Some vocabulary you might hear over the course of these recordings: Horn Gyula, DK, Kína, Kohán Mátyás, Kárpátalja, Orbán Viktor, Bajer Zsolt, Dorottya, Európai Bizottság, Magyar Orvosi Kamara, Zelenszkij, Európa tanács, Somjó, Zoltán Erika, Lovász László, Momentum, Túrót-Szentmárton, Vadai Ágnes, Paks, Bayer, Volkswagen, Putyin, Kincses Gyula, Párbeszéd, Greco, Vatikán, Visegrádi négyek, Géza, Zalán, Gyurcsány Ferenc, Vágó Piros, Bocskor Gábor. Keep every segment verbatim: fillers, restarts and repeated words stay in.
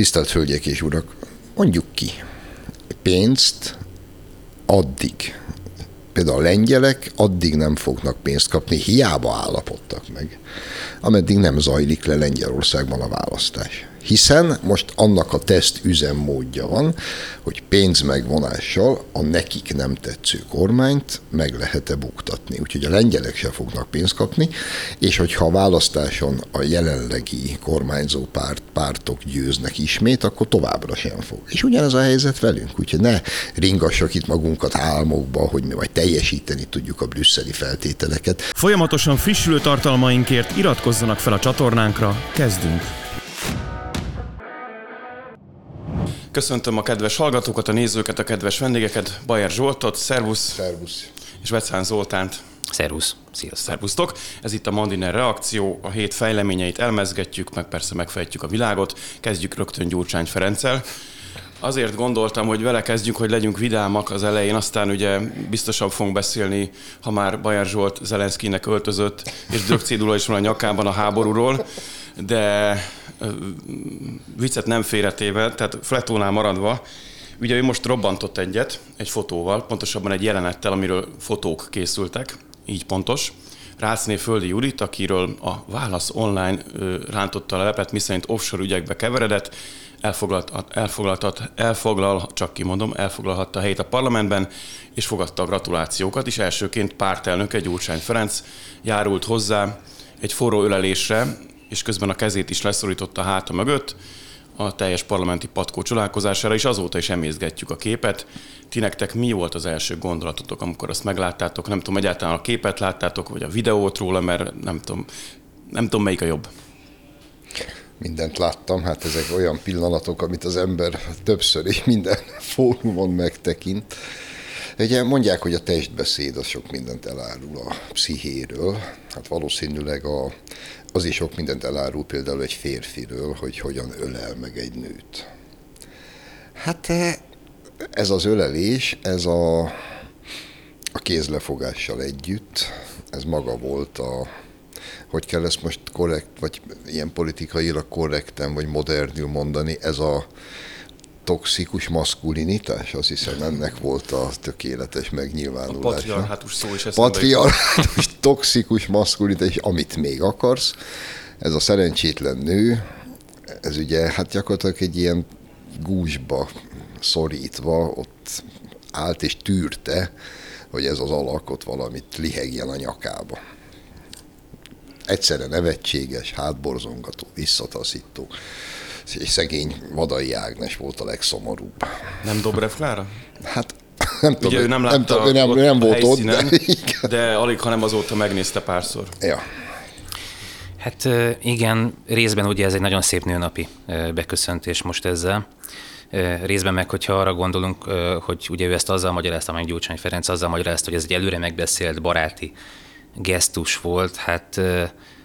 Tisztelt Hölgyek és Urak, mondjuk ki, pénzt addig, például a lengyelek addig nem fognak pénzt kapni, hiába állapodtak meg, ameddig nem zajlik le Lengyelországban a választás. Hiszen most annak a teszt üzemmódja van, hogy pénzmegvonással a nekik nem tetsző kormányt meg lehet-e buktatni. Úgyhogy a lengyelek se fognak pénzt kapni, és hogyha a választáson a jelenlegi kormányzó párt, pártok győznek ismét, akkor továbbra sem fog. És ugyanez a helyzet velünk, úgyhogy ne ringassak itt magunkat álmokba, hogy mi majd teljesíteni tudjuk a brüsszeli feltételeket. Folyamatosan frissülő tartalmainkért iratkozzanak fel a csatornánkra, kezdünk! Köszöntöm a kedves hallgatókat, a nézőket, a kedves vendégeket, Bajer Zsoltot, szervusz, szervusz. És Vecán Zoltánt. Szervusz, sziasztok. Szervusztok. Ez itt a Mandiner reakció, a hét fejleményeit elmezgetjük, meg persze megfejtjük a világot, kezdjük rögtön Gyurcsány Ferenccel. Azért gondoltam, hogy vele kezdjük, hogy legyünk vidámak az elején, aztán ugye biztosan fogunk beszélni, ha már Bajer Zsolt Zelenszkijnek öltözött, és Dögczé Gyula is van a nyakában a háborúról, de viccet nem félretéve, tehát fletónál maradva, ugye ő most robbantott egyet, egy fotóval, pontosabban egy jelenettel, amiről fotók készültek, így pontos. Ráczné Földi Judit, akiről a Válasz Online rántotta a lepet, miszerint offshore ügyekbe keveredett, elfoglalhat, elfoglalhat, elfoglal, csak kimondom, elfoglalhatta a helyét a parlamentben, és fogadta a gratulációkat, és elsőként pártelnöke Gyurcsány Ferenc járult hozzá egy forró ölelésre, és közben a kezét is leszorította a háta mögött a teljes parlamenti patkó csodálkozására, és azóta is emészgetjük a képet. Ti nektek mi volt az első gondolatotok, amikor azt megláttátok? Nem tudom, egyáltalán a képet láttátok, vagy a videót róla, mert nem tudom, nem tudom melyik a jobb. Mindent láttam, hát ezek olyan pillanatok, amit az ember többször és minden fórumon megtekint. Ugye mondják, hogy a testbeszéd az sok mindent elárul a pszichéről, hát valószínűleg a, az is sok mindent elárul például egy férfiről, hogy hogyan ölel meg egy nőt. Hát ez az ölelés, ez a, a kézlefogással együtt, ez maga volt a, hogy kell ezt most korrekt, vagy ilyen politikailag korrekten, vagy modernül mondani, ez a toxikus maszkulinitás, azt hiszem ennek volt a tökéletes megnyilvánulása. A patriarhátus szó is eszembe. Patriarhátus, toxikus maszkulinitás, amit még akarsz. Ez a szerencsétlen nő, ez ugye hát gyakorlatilag egy ilyen gúzsba szorítva ott állt és tűrte, hogy ez az alak ott valamit lihegjen a nyakába. Egyszerre nevetséges, hátborzongató, visszataszító. És szegény Vadai Ágnes volt a legszomorúbb. Nem Dobrev Klára? Hát nem tudom, ő nem, nem, tudom, nem, nem volt ott, de, de alig, hanem azóta megnézte párszor. Ja. Hát igen, részben ugye ez egy nagyon szép nőnapi beköszöntés most ezzel. Részben meg, hogyha arra gondolunk, hogy ugye ő ezt azzal magyarázta, amely Gyurcsány Ferenc azzal magyarázta, hogy ez egy előre megbeszélt baráti gesztus volt, hát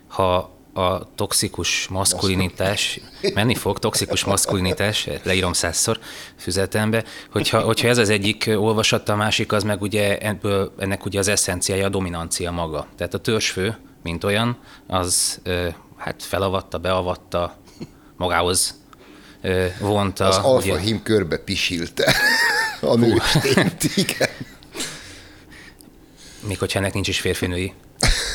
ha a toxikus maszkulinitás, menni fog, toxikus maszkulinitás, leírom százszor füzetembe, hogyha, hogyha ez az egyik olvasata, a másik az meg ugye ebből, ennek ugye az eszenciája a dominancia maga. Tehát a törzsfő, mint olyan, az hát felavatta, beavatta, magához vonta. Az alfa hím körbe pisilte a nőstényt, igen. Még hogyha ennek nincs is férfinői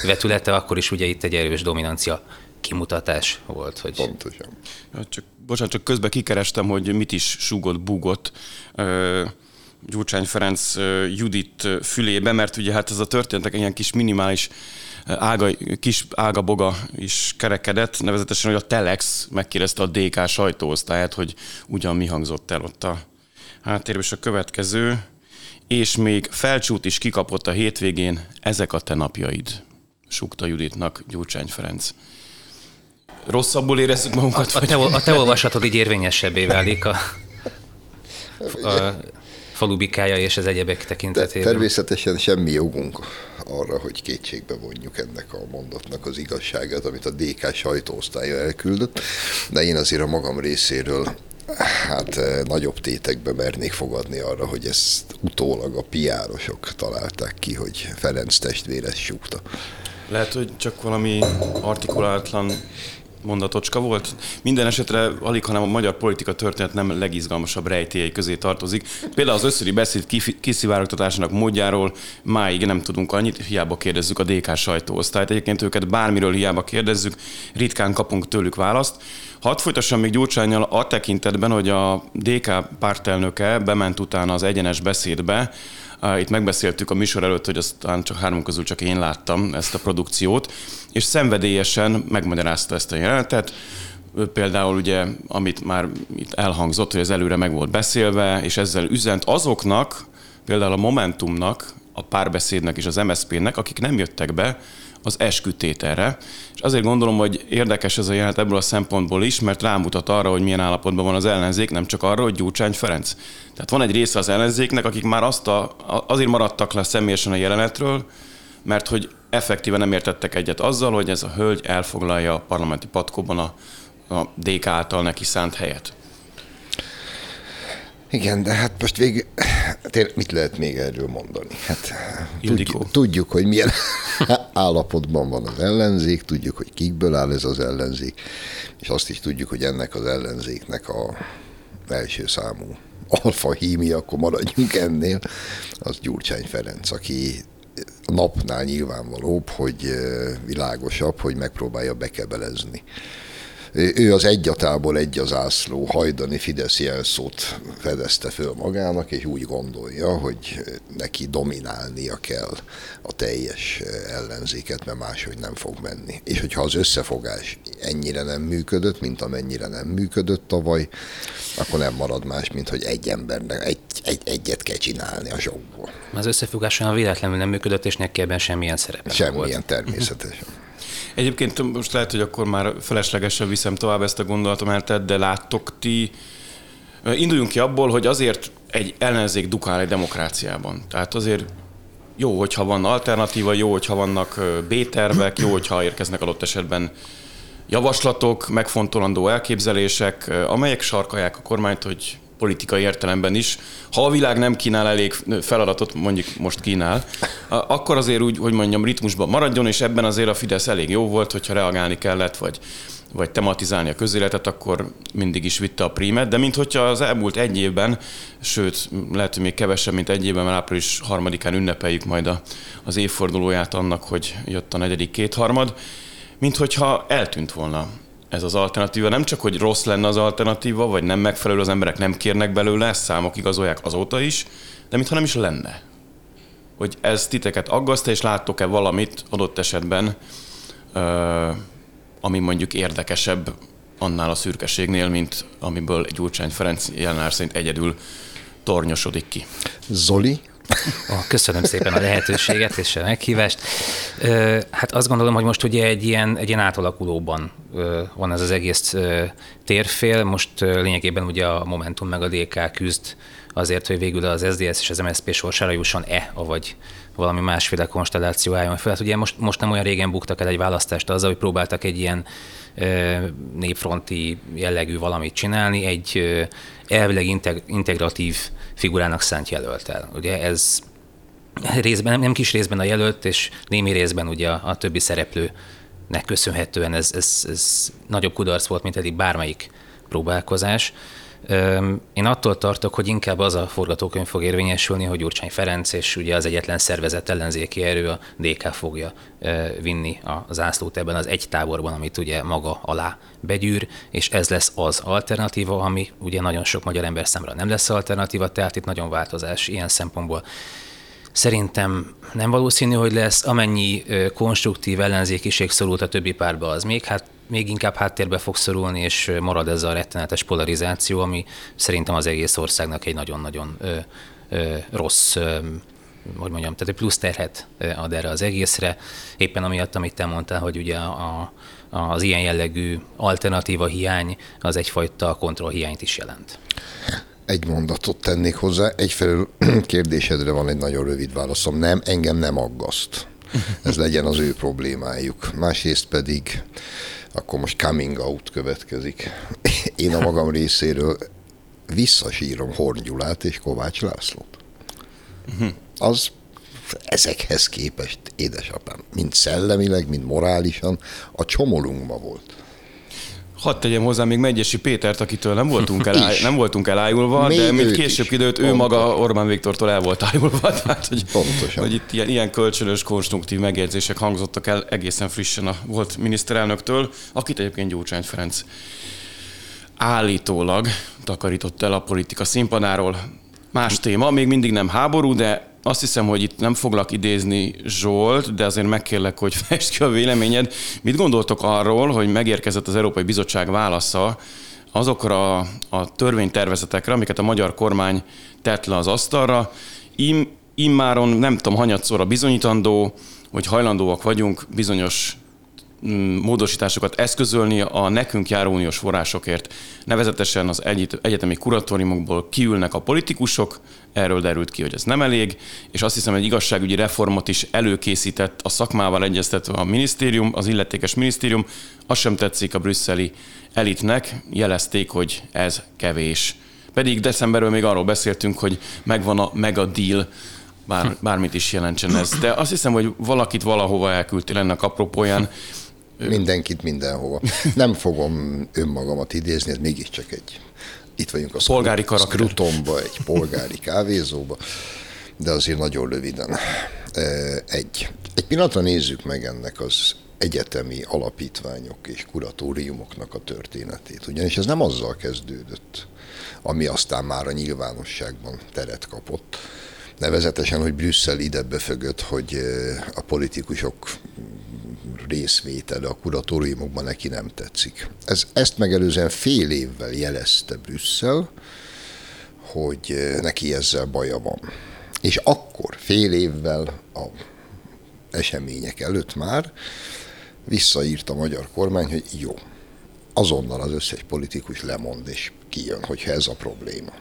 vetülete, akkor is ugye itt egy erős dominancia kimutatás volt. Hogy... Pontosan. Ja, csak, bocsánat, csak közben kikerestem, hogy mit is súgott, búgott uh, Gyurcsány Ferenc uh, Judit fülébe, mert ugye hát ez a történetek ilyen kis minimális ága, kis ágaboga is kerekedett, nevezetesen, hogy a Telex megkérdezte a dé ká sajtóosztályát, hogy ugyan mi hangzott el ott a háttérben, és a következő... És még Felcsút is kikapott a hétvégén, ezek a te napjaid, súgta Juditnak Gyurcsány Ferenc. Rosszabbul érezzük magunkat? A, a, te, a te olvasatod így érvényesebbé válik a, a falubikája és az egyebek tekintetében. De természetesen semmi jogunk arra, hogy kétségbe vonjuk ennek a mondatnak az igazságát, amit a dé ká sajtóosztálya elküldött, de én azért a magam részéről hát nagyobb tétekbe mernék fogadni arra, hogy ezt utólag a pé er-osok találták ki, hogy Ferenc testvére súgta. Lehet, hogy csak valami artikulálatlan mondatocska volt. Minden esetre alig, hanem a magyar politika történet nem legizgalmasabb rejtélyei közé tartozik. Például az összödi beszéd kiszivárogtatásának módjáról máig nem tudunk annyit, hiába kérdezzük a dé ká sajtóosztályt. Egyébként őket bármiről hiába kérdezzük, ritkán kapunk tőlük választ. Hadd folytassam még Gyurcsánnyal a tekintetben, hogy a dé ká pártelnöke bement utána az egyenes beszédbe. Itt megbeszéltük a műsor előtt, hogy aztán csak három közül csak én láttam ezt a produkciót, és szenvedélyesen megmagyarázta ezt a jelenetet. Például ugye, amit már itt elhangzott, hogy ez előre meg volt beszélve, és ezzel üzent azoknak, például a Momentumnak, a Párbeszédnek és az em es zé pének, akik nem jöttek be az eskütételre. És azért gondolom, hogy érdekes ez a jelenet ebből a szempontból is, mert rámutat arra, hogy milyen állapotban van az ellenzék, nem csak arra, hogy Gyurcsány Ferenc. Tehát van egy része az ellenzéknek, akik már azt a, azért maradtak le személyesen a jelenetről, mert hogy effektíven nem értettek egyet azzal, hogy ez a hölgy elfoglalja a parlamenti patkóban a, a dé ká által neki szánt helyet. Igen, de hát most végül, mit lehet még erről mondani? Hát, tudjuk, tudjuk, hogy milyen állapotban van az ellenzék, tudjuk, hogy kikből áll ez az ellenzék, és azt is tudjuk, hogy ennek az ellenzéknek a első számú alfahímia, akkor maradjunk ennél, az Gyurcsány Ferenc, aki napnál nyilvánvalóbb, hogy világosabb, hogy megpróbálja bekebelezni. Ő az egyatából egy az ászló hajdani Fidesz jelszót fedezte föl magának, és úgy gondolja, hogy neki dominálnia kell a teljes ellenzéket, mert máshogy nem fog menni. És hogyha az összefogás ennyire nem működött, mint amennyire nem működött tavaly, akkor nem marad más, mint hogy egy embernek egy, egy, egyet kell csinálni a sokból. Az összefogás olyan véletlenül nem működött, és neki ebben semmilyen szerepe semmilyen volt. Semmilyen természetesen. Egyébként most lehet, hogy akkor már feleslegesen viszem tovább ezt a gondolatomenetet, de láttok ti, induljunk ki abból, hogy azért egy ellenzék dukál egy demokráciában. Tehát azért jó, hogyha van alternatíva, jó, hogyha vannak B-tervek, jó, hogyha érkeznek adott esetben javaslatok, megfontolandó elképzelések, amelyek sarkalják a kormányt, hogy politikai értelemben is. Ha a világ nem kínál elég feladatot, mondjuk most kínál, akkor azért úgy, hogy mondjam, ritmusban maradjon, és ebben azért a Fidesz elég jó volt, hogyha reagálni kellett, vagy, vagy tematizálni a közéletet, akkor mindig is vitte a prímet, de minthogyha az elmúlt egy évben, sőt, lehet, hogy még kevesebb, mint egy évben, mert április harmadikán ünnepeljük majd a, az évfordulóját annak, hogy jött a negyedik kétharmad, minthogyha eltűnt volna ez az alternatíva. Nem csak, hogy rossz lenne az alternatíva, vagy nem megfelelő, az emberek nem kérnek belőle, ezt számok igazolják azóta is, de mintha nem is lenne. Hogy ez titeket aggaszt, és láttok-e valamit adott esetben, ami mondjuk érdekesebb annál a szürkeségnél, mint amiből Gyurcsány Ferenc jelenár szerint egyedül tornyosodik ki. Zoli? Oh, köszönöm szépen a lehetőséget és a meghívást. Hát azt gondolom, hogy most ugye egy ilyen, egy ilyen átalakulóban van ez az egész térfél. Most lényegében ugye a Momentum meg a dé ká küzd azért, hogy végül az es zé dé es és az em es zé pé sorsára jusson-e, avagy valami másféle konstelláció álljon fel. Hát ugye most, most nem olyan régen buktak el egy választást azzal, hogy próbáltak egy ilyen népfronti jellegű valamit csinálni, egy elvileg integratív figurának szánt jelöltel. Ugye ez részben, nem kis részben a jelölt, és némi részben ugye a, a többi szereplőnek köszönhetően ez, ez, ez nagyobb kudarc volt, mint eddig bármelyik próbálkozás. Én attól tartok, hogy inkább az a forgatókönyv fog érvényesülni, hogy Gyurcsány Ferenc és ugye az egyetlen szervezett ellenzéki erő, a dé ká fogja vinni a zászlót ebben az egy táborban, amit ugye maga alá begyűr, és ez lesz az alternatíva, ami ugye nagyon sok magyar ember számára nem lesz alternatíva, tehát itt nagyon változás ilyen szempontból. Szerintem nem valószínű, hogy lesz, amennyi konstruktív ellenzékiség szorult a többi párba, az még hát még inkább háttérbe fog szorulni, és marad ez a rettenetes polarizáció, ami szerintem az egész országnak egy nagyon-nagyon ö, ö, rossz, ö, hogy mondjam, tehát plusz terhet ad erre az egészre. Éppen amiatt, amit te mondtál, hogy ugye a, az ilyen jellegű alternatíva hiány az egyfajta kontrollhiányt is jelent. Egy mondatot tennék hozzá. Egyfelől kérdésedre van egy nagyon rövid válaszom. Nem, engem nem aggaszt. Ez legyen az ő problémájuk. Másrészt pedig akkor most coming out következik. Én a magam részéről visszasírom Horn Gyulát és Kovács Lászlót. Az ezekhez képest, édesapám, mind szellemileg, mind morálisan a csomolunkba volt. Hadd tegyem hozzá még Medgyesi Pétert, akitől nem voltunk, eláj, nem voltunk elájulva, még de mint később időt ő pontosan. Maga Orbán Viktortól el volt ájulva. Tehát, hogy, hogy itt ilyen, ilyen kölcsönös, konstruktív megjegyzések hangzottak el egészen frissen a volt miniszterelnöktől, akit egyébként Gyurcsány Ferenc állítólag takarított el a politika színpadáról. Más téma, még mindig nem háború, de azt hiszem, hogy itt nem foglak idézni Zsolt, de azért megkérlek, hogy fejtsd ki a véleményed. Mit gondoltok arról, hogy megérkezett az Európai Bizottság válasza azokra a törvénytervezetekre, amiket a magyar kormány tett le az asztalra? Im, immáron nem tudom hanyatszorra bizonyítandó, hogy hajlandóak vagyunk bizonyos módosításokat eszközölni a nekünk járó uniós forrásokért. Nevezetesen az egyetemi kuratóriumokból kiülnek a politikusok, erről derült ki, hogy ez nem elég, és azt hiszem, egy igazságügyi reformot is előkészített a szakmával egyeztetve a minisztérium, az illetékes minisztérium, az sem tetszik a brüsszeli elitnek, jelezték, hogy ez kevés. Pedig decemberről még arról beszéltünk, hogy megvan a mega deal, bár, bármit is jelentsen ez. De azt hiszem, hogy valakit valahova elküldtél ennek apropóján. Mindenkit mindenhova. Nem fogom önmagamat idézni, ez mégiscsak egy... Itt vagyunk a polgári Scrutonba, egy polgári kávézóba, de azért nagyon röviden. Egy, egy pillanatra nézzük meg ennek az egyetemi alapítványok és kuratóriumoknak a történetét. Ugyanis ez nem azzal kezdődött, ami aztán már a nyilvánosságban teret kapott, nevezetesen, hogy Brüsszel ide befögött, hogy a politikusok részvétele a kuratóriumokban neki nem tetszik. Ez, ezt megelőzően fél évvel jelezte Brüsszel, hogy neki ezzel baja van. És akkor fél évvel az események előtt már visszaírt a magyar kormány, hogy jó, azonnal az összes politikus lemond és kijön, hogyha ez a probléma.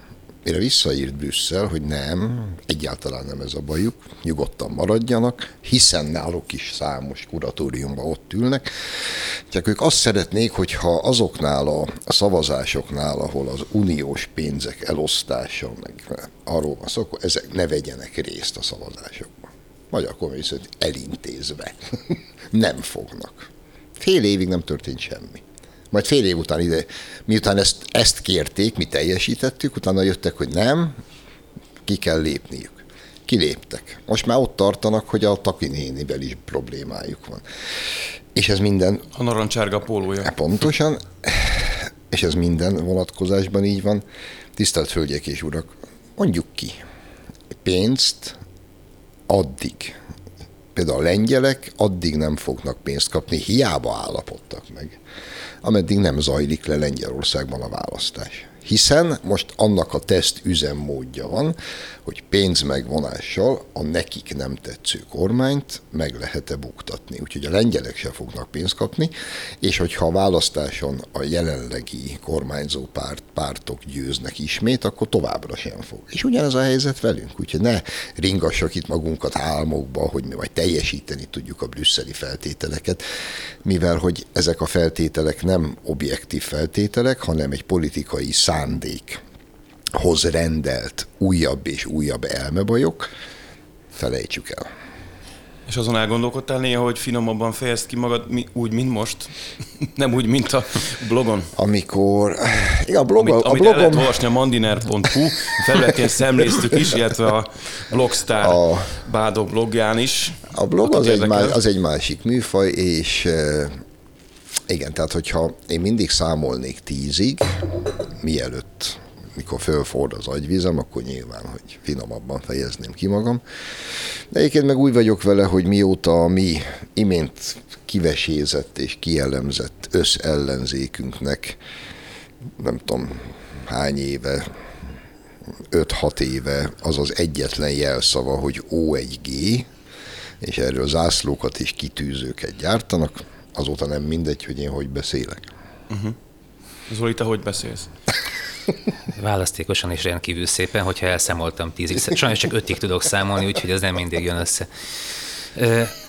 Mire visszaírt Brüsszel, hogy nem, egyáltalán nem ez a bajuk, nyugodtan maradjanak, hiszen náluk is számos kuratóriumban ott ülnek. Csak ők azt szeretnék, hogyha azoknál a szavazásoknál, ahol az uniós pénzek elosztása, meg arról van szó, akkor ezek ne vegyenek részt a szavazásokban. Magyar kormány viszont elintézve nem fognak. Fél évig nem történt semmi. Majd fél év után ide, miután ezt, ezt kérték, mi teljesítettük, utána jöttek, hogy nem, ki kell lépniük. Kiléptek. Most már ott tartanak, hogy a takinénivel is problémájuk van. És ez minden... A narancsárga pólója. Pontosan, és ez minden vonatkozásban így van. Tisztelt hölgyek és urak, mondjuk ki, pénzt addig. Például a lengyelek addig nem fognak pénzt kapni, hiába állapodtak meg, ameddig nem zajlik le Lengyelországban a választás. Hiszen most annak a teszt üzemmódja van, hogy pénzmegvonással a nekik nem tetsző kormányt meg lehet-e buktatni. Úgyhogy a lengyelek sem fognak pénzt kapni, és hogyha a választáson a jelenlegi kormányzó párt, pártok győznek ismét, akkor továbbra sem fog. És ugyanez a helyzet velünk, úgyhogy ne ringassak itt magunkat álmokba, hogy mi majd teljesíteni tudjuk a brüsszeli feltételeket, mivel hogy ezek a feltételek nem objektív feltételek, hanem egy politikai szándékhoz rendelt újabb és újabb elmebajok, felejtsük el. És azon elgondolkodtál néha, hogy finomabban fejezd ki magad mi, úgy, mint most? Nem úgy, mint a blogon? Amikor... Ja, a blog, amit a amit blogon... el lehet olvasni a mandiner pont hu felületén szemléztük is, illetve a Blogstár a... Bádó blogján is. A blog az egy, más, az egy másik műfaj, és... Igen, tehát hogyha én mindig számolnék tízig, mielőtt, mikor fölford az agyvízem, akkor nyilván, hogy finomabban fejezném ki magam. De egyébként meg úgy vagyok vele, hogy mióta a mi imént kivesézett és kielemzett összellenzékünknek, nem tudom hány éve, öt-hat éve az az egyetlen jelszava, hogy ó egy gé, és erről zászlókat és kitűzőket gyártanak, azóta nem mindegy, hogy én hogy beszélek. Uh-huh. Zoli, te hogy beszélsz? Választékosan és rendkívül szépen, hogyha elszámoltam tízig. Sajnos csak ötig tudok számolni, úgyhogy ez nem mindig jön össze.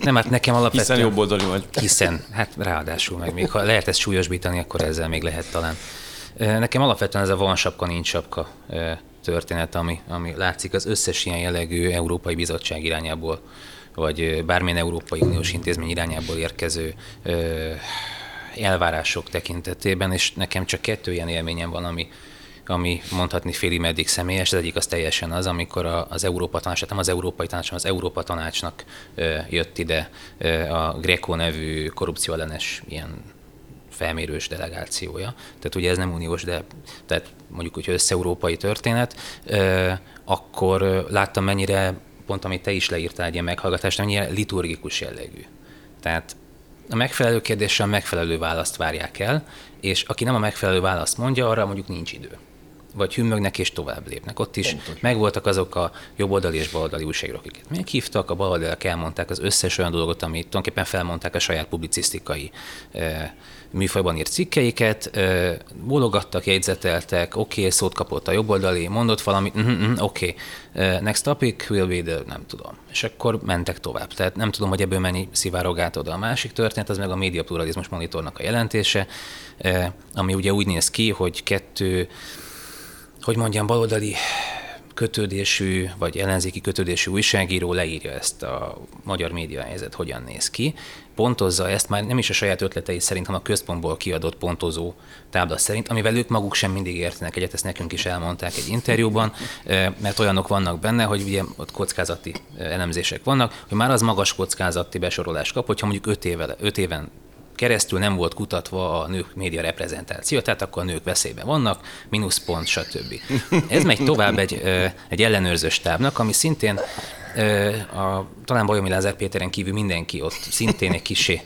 Nem, hát nekem alapvetően... Hiszen jobb oldali vagy. Hiszen, hát ráadásul meg még, ha lehet ezt súlyosbítani, akkor ezzel még lehet talán. Nekem alapvetően ez a van sapka, nincs sapka történet, ami, ami látszik az összes ilyen jellegű Európai Bizottság irányából, vagy bármilyen Európai Uniós intézmény irányából érkező ö, elvárások tekintetében, és nekem csak kettő ilyen élményem van, ami, ami mondhatni félig meddig személyes. Az egyik az teljesen az, amikor az Európa tanács, nem az Európai Tanács, hanem az Európa Tanácsnak jött ide a Greco nevű korrupcióellenes ilyen felmérős delegációja. Tehát ugye ez nem uniós, de tehát mondjuk úgy, hogy össze-európai történet, akkor láttam mennyire, pont amit te is leírtál egy ilyen meghallgatást, mennyire liturgikus jellegű. Tehát a megfelelő kérdéssel megfelelő választ várják el, és aki nem a megfelelő választ mondja, arra mondjuk nincs idő. Vagy hümmögnek és tovább lépnek. Ott is pontos. Megvoltak azok a jobboldali és baloldali újságírók, akiket még hívtak, a baloldaliak elmondták az összes olyan dolgot, amit tulajdonképpen felmondták a saját publicisztikai e, műfajban írt cikkeiket, e, bólogattak, jegyzeteltek, oké, okay, szót kapott a jobboldali, mondott valamit, mm-hmm, oké, okay, next topic will be the, nem tudom. És akkor mentek tovább. Tehát nem tudom, hogy ebből mennyi szivárog át oda. A másik történet, az meg a médiapluralizmus monitornak a jelentése, e, ami ugye úgy néz ki, hogy kettő hogy mondjam, baloldali kötődésű, vagy ellenzéki kötődésű újságíró leírja ezt a magyar média helyzet, hogyan néz ki. Pontozza ezt már nem is a saját ötletei szerint, hanem a központból kiadott pontozó tábla szerint, amivel ők maguk sem mindig értenek egyet, ezt nekünk is elmondták egy interjúban, mert olyanok vannak benne, hogy ugye ott kockázati elemzések vannak, hogy már az magas kockázati besorolást kap, hogyha mondjuk öt éve, öt éven keresztül nem volt kutatva a nők média reprezentáció, tehát akkor a nők veszélyben vannak, mínuszpont, stb. Ez megy tovább egy, egy ellenőrző stábnak, ami szintén a, talán Bajomi Lázár Péteren kívül mindenki ott szintén egy kicsi,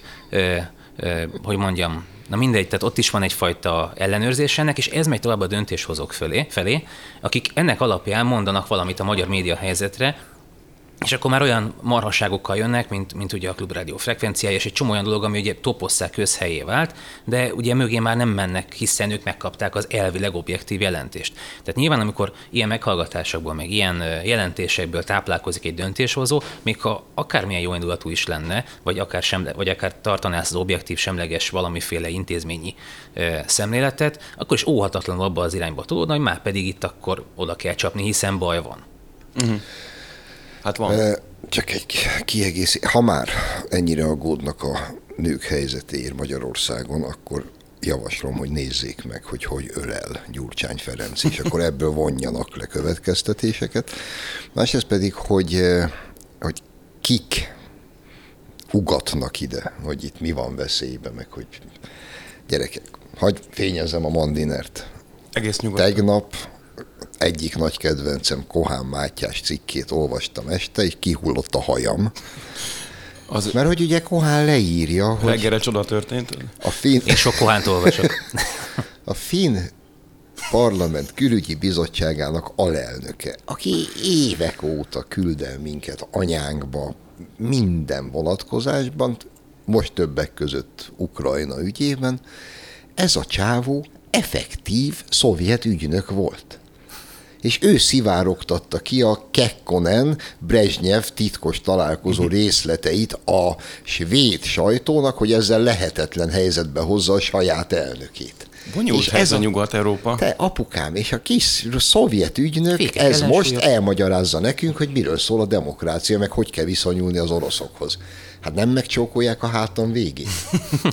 hogy mondjam, na mindegy, tehát ott is van egyfajta ellenőrzés ennek, és ez megy tovább a döntéshozók felé, felé, akik ennek alapján mondanak valamit a magyar média helyzetre, és akkor már olyan marhaságokkal jönnek, mint, mint ugye a klubrádió frekvenciája, és egy csomó olyan dolog, ami ugye toposszá közhelyé vált, de ugye mögé már nem mennek, hiszen ők megkapták az elvileg objektív jelentést. Tehát nyilván, amikor ilyen meghallgatásokból, meg ilyen jelentésekből táplálkozik egy döntéshozó, még ha akármilyen jó indulatú is lenne, vagy akár, sem, vagy akár tartanász az objektív, semleges valamiféle intézményi szemléletet, akkor is óhatatlanul abba az irányba tudod, hogy már pedig itt akkor oda kell csapni, hiszen baj van. Uh-huh. Hát van. Csak egy kiegészítés. Ha már ennyire aggódnak a nők helyzetéért Magyarországon, akkor javaslom, hogy nézzék meg, hogy hogy ölel Gyurcsány Ferenc, és akkor ebből vonjanak le következtetéseket. Másrészt pedig, hogy, hogy kik ugatnak ide, hogy itt mi van veszélyben, meg hogy gyerekek, hagyj fényezzem a Mandinert. Egész nyugodtan. Tegnap egyik nagy kedvencem, Kohán Mátyás cikkét olvastam este, és kihullott a hajam. Az... Mert hogy ugye Kohán leírja, hogy... Reggelre csoda történt. A finn... Én sok Kohánt olvasok. A finn parlament külügyi bizottságának alelnöke, aki évek óta küld el minket anyánkba, minden vonatkozásban, most többek között Ukrajna ügyében, ez a csávó effektív szovjet ügynök volt. És ő szivárogtatta ki a Kekkonen, Brezsnyev titkos találkozó részleteit a svéd sajtónak, hogy ezzel lehetetlen helyzetbe hozza a saját elnökét. Bonyolult ez a Nyugat-Európa. Te apukám, és a kis szovjet ügynök Féke ez ellensúlyok. Most elmagyarázza nekünk, hogy miről szól a demokrácia, meg hogy kell viszonyulni az oroszokhoz. Hát nem megcsókolják a hátam végét.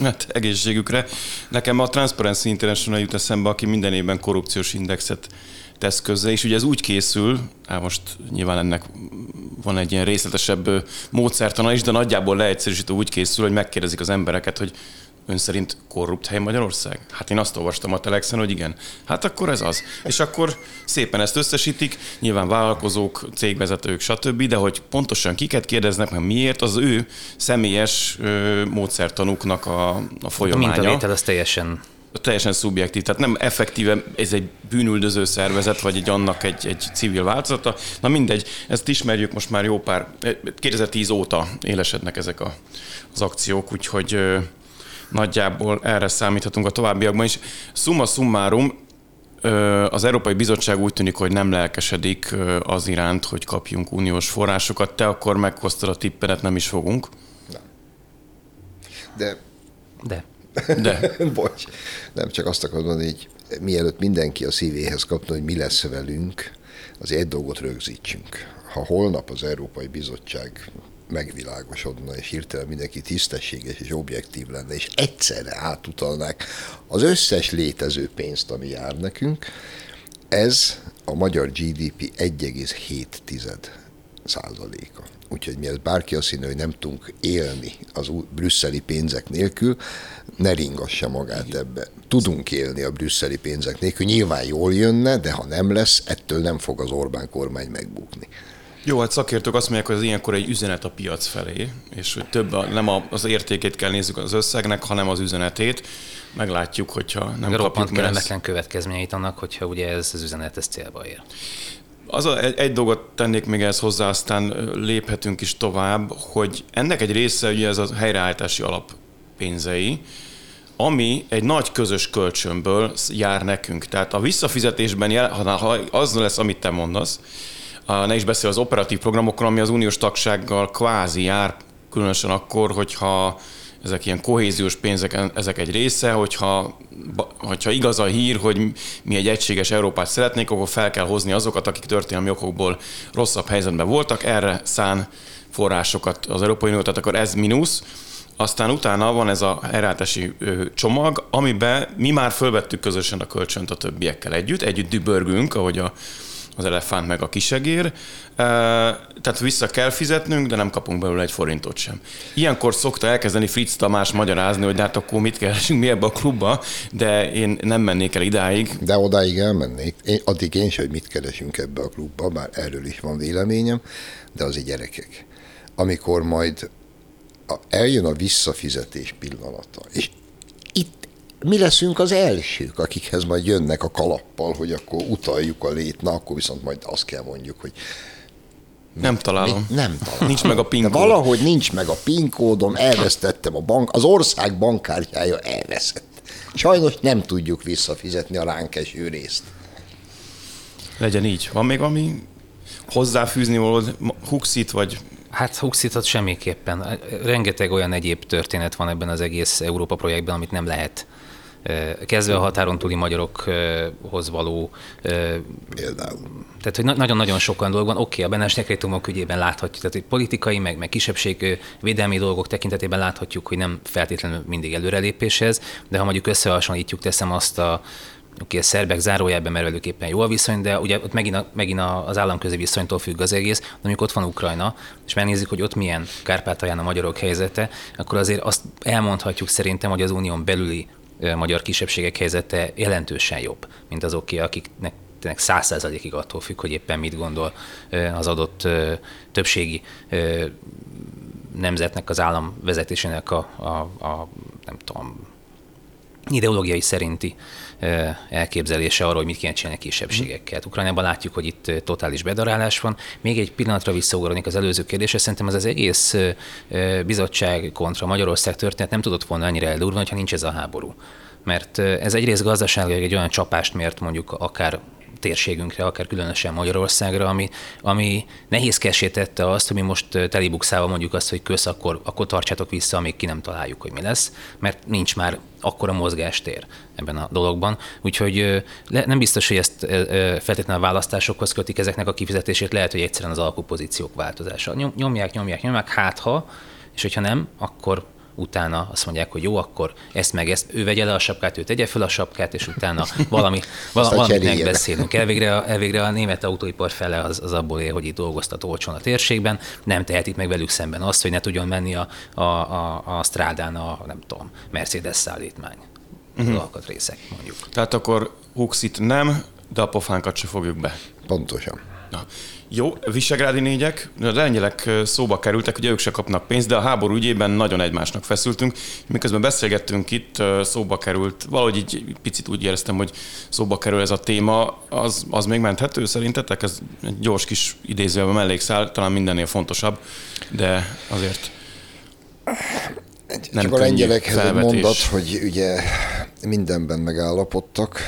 Hát egészségükre. Nekem a Transparency International jut eszembe, aki minden évben korrupciós indexet tesz közzé, és ugye ez úgy készül, hát most nyilván ennek van egy ilyen részletesebb módszertana is, de nagyjából leegyszerűsítő úgy készül, hogy megkérdezik az embereket, hogy ön szerint korrupt hely Magyarország? Hát én azt olvastam a Telexen, hogy igen. Hát akkor ez az. És akkor szépen ezt összesítik, nyilván vállalkozók, cégvezetők, stb., de hogy pontosan kiket kérdeznek, meg miért, az ő személyes ö, módszertanuknak a, a folyamánya. A mintavétel az teljesen... Teljesen szubjektív, tehát nem effektíve ez egy bűnüldöző szervezet, vagy egy annak egy, egy civil változata. Na mindegy, ezt ismerjük most már jó pár, kétezer-tíz óta élesednek ezek a, az akciók, úgyhogy ö, nagyjából erre számíthatunk a továbbiakban is. Summa summarum, az Európai Bizottság úgy tűnik, hogy nem lelkesedik az iránt, hogy kapjunk uniós forrásokat. Te akkor meghoztad a tippedet, nem is fogunk. Nem. De... De. De. Bocs. Nem csak azt akarod mondani, hogy mielőtt mindenki a szívéhez kapna, hogy mi lesz velünk, azért egy dolgot rögzítsünk. Ha holnap az Európai Bizottság megvilágosodna, és hirtelen mindenki tisztességes és objektív lenne, és egyszerre átutalnák az összes létező pénzt, ami jár nekünk. Ez a magyar gé dé pé egy egész hét tized százaléka. Úgyhogy mi ezt bárki azt hinne, hogy nem tudunk élni az brüsszeli pénzek nélkül, ne ringassa magát ebbe. Tudunk élni a brüsszeli pénzek nélkül, nyilván jól jönne, de ha nem lesz, ettől nem fog az Orbán kormány megbukni. Jó, hát szakértők azt mondják, hogy ez ilyenkor egy üzenet a piac felé, és hogy több a, nem az értékét kell nézzük az összegnek, hanem az üzenetét. Meglátjuk, hogyha nem kapjuk. Roppant kellemetlen következményeit annak, hogyha ugye ez az üzenet ez célba ér. Az a, egy, egy dolgot tennék még ehhez hozzá, aztán léphetünk is tovább, hogy ennek egy része ugye ez a helyreállítási alappénzei, ami egy nagy közös kölcsönből jár nekünk. Tehát a visszafizetésben jel, ha az lesz, amit te mondasz, ne is beszél az operatív programokról, ami az uniós tagsággal kvázi jár, különösen akkor, hogyha ezek ilyen kohéziós pénzek, ezek egy része, hogyha, hogyha igaz a hír, hogy mi egy egységes Európát szeretnénk, akkor fel kell hozni azokat, akik történelmi okokból rosszabb helyzetben voltak, erre szán forrásokat az Európai Unió, tehát akkor ez mínusz. Aztán utána van ez a helyreállítási csomag, amiben mi már fölvettük közösen a kölcsönt a többiekkel együtt, együtt dübörgünk, ahogy a az elefánt meg a kisegér. Tehát vissza kell fizetnünk, de nem kapunk belőle egy forintot sem. Ilyenkor szokta elkezdeni Fritz Tamás magyarázni, hogy hát akkor mit keresünk mi ebbe a klubba, de én nem mennék el idáig. De odáig elmennék. Én, addig én sem, hogy mit keresünk ebbe a klubba, bár erről is van véleményem, de az gyerekek. Amikor majd eljön a visszafizetés pillanata, és itt mi leszünk az elsők, akikhez majd jönnek a kalappal, hogy akkor utaljuk a lét, na akkor viszont majd azt kell mondjuk, hogy mit, nem találom. Mit, nem találom. Nincs meg a pin kódom. Valahogy nincs meg a pin kódom, elvesztettem a bank, az ország bankkártyája elveszett. Sajnos nem tudjuk visszafizetni a ránk eső részt. Legyen így. Van még ami hozzáfűzni valód? Huxit vagy... Hát huxított semmiképpen. Rengeteg olyan egyéb történet van ebben az egész Európa projektben, amit nem lehet. Kezdve a határon túli magyarokhoz való... Például. Tehát, hogy nagyon-nagyon sok olyan dolog van. Oké, okay, a benes dekrétumok ügyében láthatjuk, tehát politikai, meg, meg kisebbség védelmi dolgok tekintetében láthatjuk, hogy nem feltétlenül mindig előrelépés ez, de ha mondjuk összehasonlítjuk, teszem azt a... Oké, okay, a szerbek zárójelben mervelőképpen jó a viszony, de ugye ott megint, a, megint az államközi viszonytól függ az egész, de amikor ott van Ukrajna, és megnézzük, hogy ott milyen Kárpátalján a magyarok helyzete, akkor azért azt elmondhatjuk szerintem, hogy az unión belüli magyar kisebbségek helyzete jelentősen jobb, mint azoké, akiknek száz százalékig attól függ, hogy éppen mit gondol az adott többségi nemzetnek, az állam vezetésének a, a, a nem tudom, ideológiai szerinti elképzelése arról, hogy mit kéne csinálni kisebbségekkel. Hát Ukrajnában látjuk, hogy itt totális bedarálás van. Még egy pillanatra visszaugranék az előző kérdésre. Szerintem ez az egész bizottság kontra Magyarország történet nem tudott volna annyira eldurvani, hogyha nincs ez a háború. Mert ez egyrészt gazdaságilag egy olyan csapást mért mondjuk akár térségünkre, akár különösen Magyarországra, ami, ami nehézkessé tette azt, hogy mi most telibukszával mondjuk azt, hogy kösz, akkor, akkor tartsátok vissza, amíg ki nem találjuk, hogy mi lesz, mert nincs már akkora mozgástér ebben a dologban. Úgyhogy nem biztos, hogy ezt feltétlenül a választásokhoz kötik, ezeknek a kifizetését lehet, hogy egyszerűen az alkupozíciók változása. Nyomják, nyomják, nyomják, hát ha, és hogyha nem, akkor utána azt mondják, hogy jó, akkor ezt meg ezt, ő vegye le a sapkát, ő tegye fel a sapkát, és utána valami, vala, valamit megbeszélünk. Elvégre a, elvégre a német autóipar fele az, az abból él, hogy itt dolgoztat olcsón a térségben, nem tehetik meg velük szemben azt, hogy ne tudjon menni a, a, a, a strádán a, nem tudom, Mercedes szállítmány uh-huh. alkatrészek mondjuk. Tehát akkor huxit nem, de a pofánkat se fogjuk be. Pontosan. Na. Jó, visegrádi négyek, a lengyelek szóba kerültek, ugye ők se kapnak pénzt, de a háború ügyében nagyon egymásnak feszültünk. Miközben beszélgettünk itt, szóba került, valahogy így picit úgy éreztem, hogy szóba kerül ez a téma, az, az még menthető szerintetek? Ez egy gyors kis idézőben mellékszál, talán mindennél fontosabb, de azért nem. Csak a lengyelekhez egy mondat, hogy ugye mindenben megállapodtak,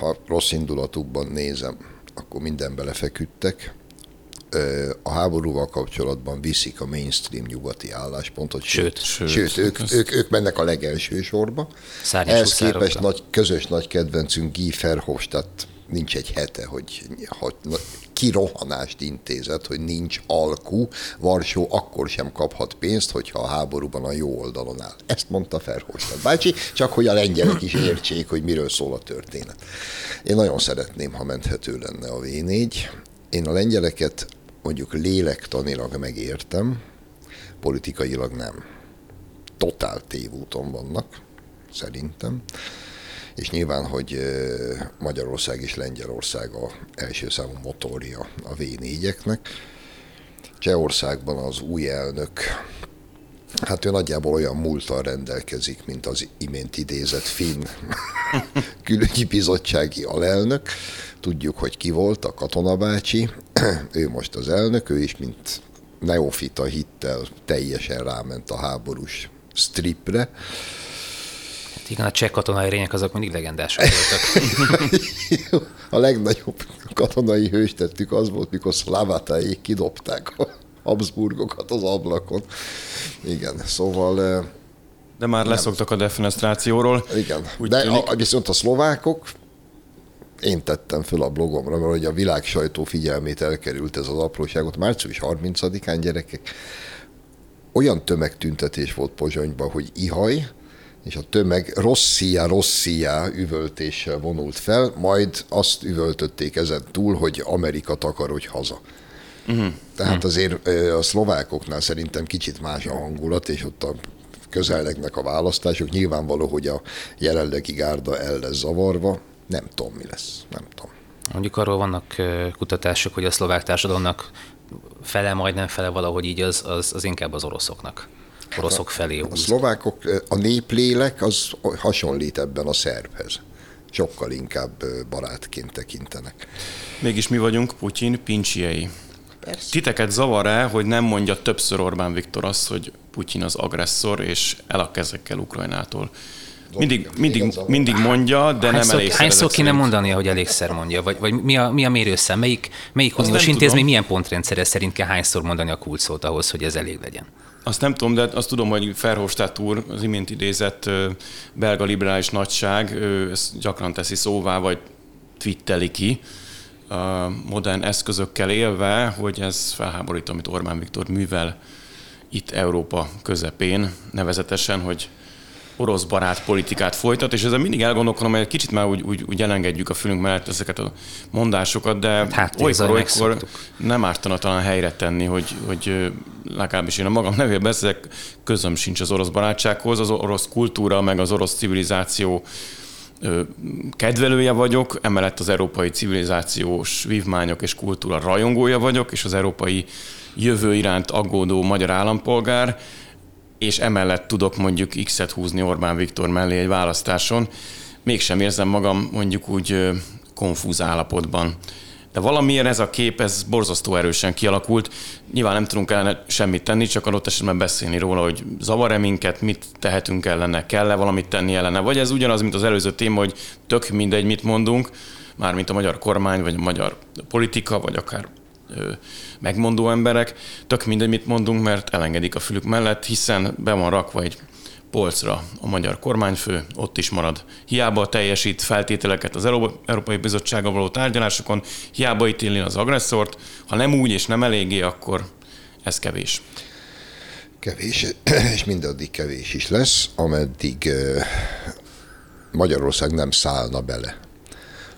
ha rossz indulatukban nézem, akkor mindenbe lefeküdtek, a háborúval kapcsolatban viszik a mainstream nyugati álláspontot, sőt, sőt, sőt, sőt ők, ők, ők mennek a legelső sorba. Ehhez képest nagy, közös nagy kedvencünk Guy Verhofstadt nincs egy hete, hogy ha, kirohanást intézett, hogy nincs alkú, Varsó akkor sem kaphat pénzt, hogyha a háborúban a jó oldalon áll. Ezt mondta Verhofstadt bácsi, csak hogy a lengyelek is értsék, hogy miről szól a történet. Én nagyon szeretném, ha menthető lenne a vé négy. Én a lengyeleket mondjuk lélektanilag megértem, politikailag nem. Totál tévúton vannak, szerintem. És nyilván, hogy Magyarország és Lengyelország a első számú motorja a vé négyeknek. Csehországban az új elnök, hát ő nagyjából olyan múlttal rendelkezik, mint az imént idézett finn külügyi bizottsági alelnök. Tudjuk, hogy ki volt, a katonabácsi, ő most az elnök, ő is, mint neofita hittel teljesen ráment a háborús stripre. Igen, a cseh katonai rények azok mindig legendásak voltak. A legnagyobb katonai hőstettük az volt, mikor Szlávatáék kidobták a Habsburgokat az ablakon. Igen, szóval... De már nem. Leszoktak a defenestrációról. Igen, de a, viszont a szlovákok, én tettem föl a blogomra, mert hogy a világ sajtó figyelmét elkerült ez az apróságot, március harmincadikán gyerekek, olyan tömegtüntetés volt Pozsonyban, hogy ihaj, és a tömeg rosszia, rosszia üvöltéssel vonult fel, majd azt üvöltötték ezen túl, hogy Amerika takarodj haza. Mm. Tehát azért a szlovákoknál szerintem kicsit más a hangulat, és ott a közellegnek a választások. Nyilvánvaló, hogy a jelenlegi gárda el lesz zavarva. Nem tudom, mi lesz. Nem tudom. Mondjuk arról vannak kutatások, hogy a szlovák társadalomnak fele, majdnem fele valahogy így az, az, az inkább az oroszoknak. Oroszok felé húznak. A szlovákok, a néplélek az hasonlít ebben a szerbhez. Sokkal inkább barátként tekintenek. Mégis mi vagyunk Putyin pincsiei. Persze. Titeket zavar-e, hogy nem mondja többször Orbán Viktor azt, hogy Putyin az agresszor, és el a kezekkel Ukrajnától? Mindig, mindig, mindig mondja, de hány nem elég. Hányszor kéne mondania, hogy elégszer mondja? Vagy, vagy mi a, mi a mérőszám? Melyik, melyik uniós intézmény milyen pontrendszere szerint kell hányszor mondani a kulcsszót ahhoz, hogy ez elég legyen? Azt nem tudom, de azt tudom, hogy Verhofstadt úr, az imént idézett belga liberális nagyság, ő ezt gyakran teszi szóvá, vagy twitteli ki modern eszközökkel élve, hogy ez felháborít, amit Orbán Viktor művel itt Európa közepén, nevezetesen, hogy orosz barát politikát folytat, és ezzel mindig elgondolkodom, hogy egy kicsit már úgy, úgy, úgy elengedjük a fülünk mellett ezeket a mondásokat, de hát, olykor-olykor nem ártana talán helyre tenni, hogy, hogy legalábbis én a magam nevében beszélek, közöm sincs az orosz barátsághoz, az orosz kultúra, meg az orosz civilizáció kedvelője vagyok, emellett az európai civilizációs vívmányok és kultúra rajongója vagyok, és az európai jövő iránt aggódó magyar állampolgár, és emellett tudok mondjuk X-et húzni Orbán Viktor mellé egy választáson, mégsem érzem magam mondjuk úgy konfúz állapotban. De valamiért ez a kép, ez borzasztó erősen kialakult. Nyilván nem tudunk ellene semmit tenni, csak adott esetben beszélni róla, hogy zavar-e minket, mit tehetünk ellene, kell-e valamit tenni ellene. Vagy ez ugyanaz, mint az előző téma, hogy tök mindegy, mit mondunk, mármint a magyar kormány, vagy a magyar politika, vagy akár megmondó emberek, tök mindegy, mit mondunk, mert elengedik a fülük mellett, hiszen be van rakva egy polcra a magyar kormányfő, ott is marad. Hiába teljesít feltételeket az Európai Bizottsággal való tárgyalásokon, hiába ítéli az agresszort, ha nem úgy és nem eléggé, akkor ez kevés. Kevés, és mindaddig kevés is lesz, ameddig Magyarország nem szállna bele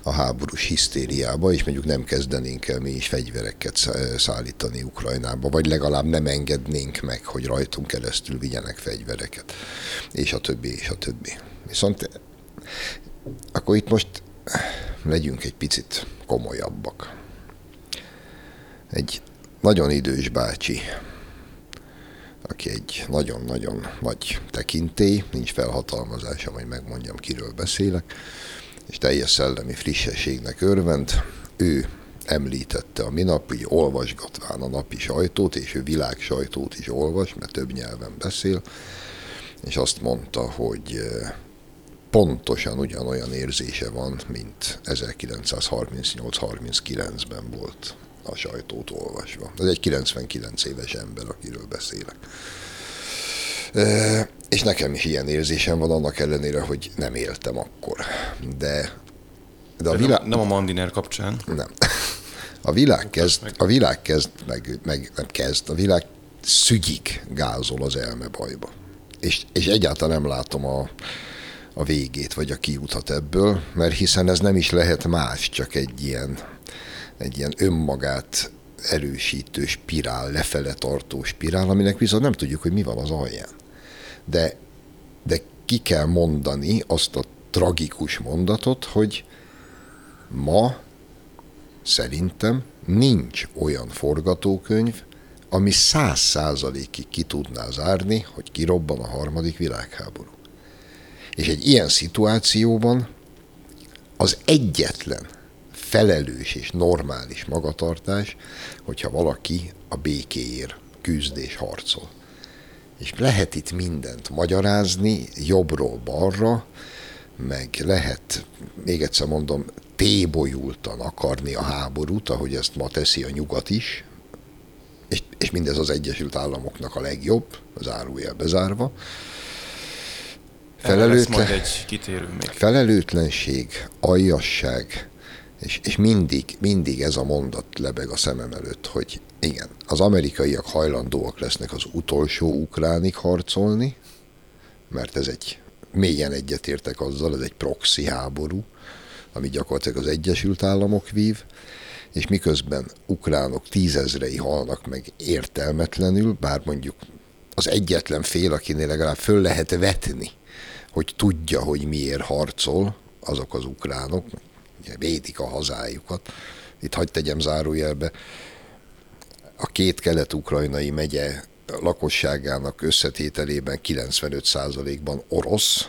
a háborús hisztériába, és mondjuk nem kezdenénk el mi is fegyvereket szállítani Ukrajnába, vagy legalább nem engednénk meg, hogy rajtunk keresztül vigyenek fegyvereket, és a többi, és a többi. Viszont akkor itt most legyünk egy picit komolyabbak. Egy nagyon idős bácsi, aki egy nagyon-nagyon nagy tekintély, nincs felhatalmazása, majd megmondjam, kiről beszélek, és teljes szellemi frissességnek örvend, ő említette a minapi, olvasgatván a napi sajtót, és ő világ sajtót is olvas, mert több nyelven beszél, és azt mondta, hogy pontosan ugyanolyan érzése van, mint ezerkilencszázharmincnyolc-harminckilencben volt a a sajtót olvasva. Ez egy kilencvenkilenc éves ember, akiről beszélek. E, és nekem is ilyen érzésem van, annak ellenére, hogy nem éltem akkor. De, de a vilá... Nem a Mandiner kapcsán. Nem. A világ kezd, a világ kezd, meg, meg nem kezd, a világ szügyig gázol az elme bajba. És, és egyáltalán nem látom a, a végét, vagy a kiutat ebből, mert hiszen ez nem is lehet más, csak egy ilyen, egy ilyen önmagát erősítő spirál, lefele tartó spirál, aminek viszont nem tudjuk, hogy mi van az alján. De, de ki kell mondani azt a tragikus mondatot, hogy ma szerintem nincs olyan forgatókönyv, ami száz százalékig ki tudná zárni, hogy kirobban a harmadik világháború. És egy ilyen szituációban az egyetlen felelős és normális magatartás, hogyha valaki a békéért küzd és harcol. És lehet itt mindent magyarázni, jobbról balra, meg lehet, még egyszer mondom, tébolyultan akarni a háborút, ahogy ezt ma teszi a nyugat is, és, és mindez az Egyesült Államoknak a legjobb, zárójel bezárva. Felelőtlen, felelőtlenség, aljasság, és, és mindig, mindig ez a mondat lebeg a szemem előtt, hogy igen, az amerikaiak hajlandóak lesznek az utolsó ukránig harcolni, mert ez egy, mélyen egyetértek azzal, ez egy proxy háború, ami gyakorlatilag az Egyesült Államok vív, és miközben ukránok tízezrei halnak meg értelmetlenül, bár mondjuk az egyetlen fél, akinél legalább föl lehet vetni, hogy tudja, hogy miért harcol, azok az ukránok, védik a hazájukat. Itt hadd tegyem zárójelbe, a két kelet-ukrajnai megye lakosságának összetételében kilencvenöt százalékban orosz.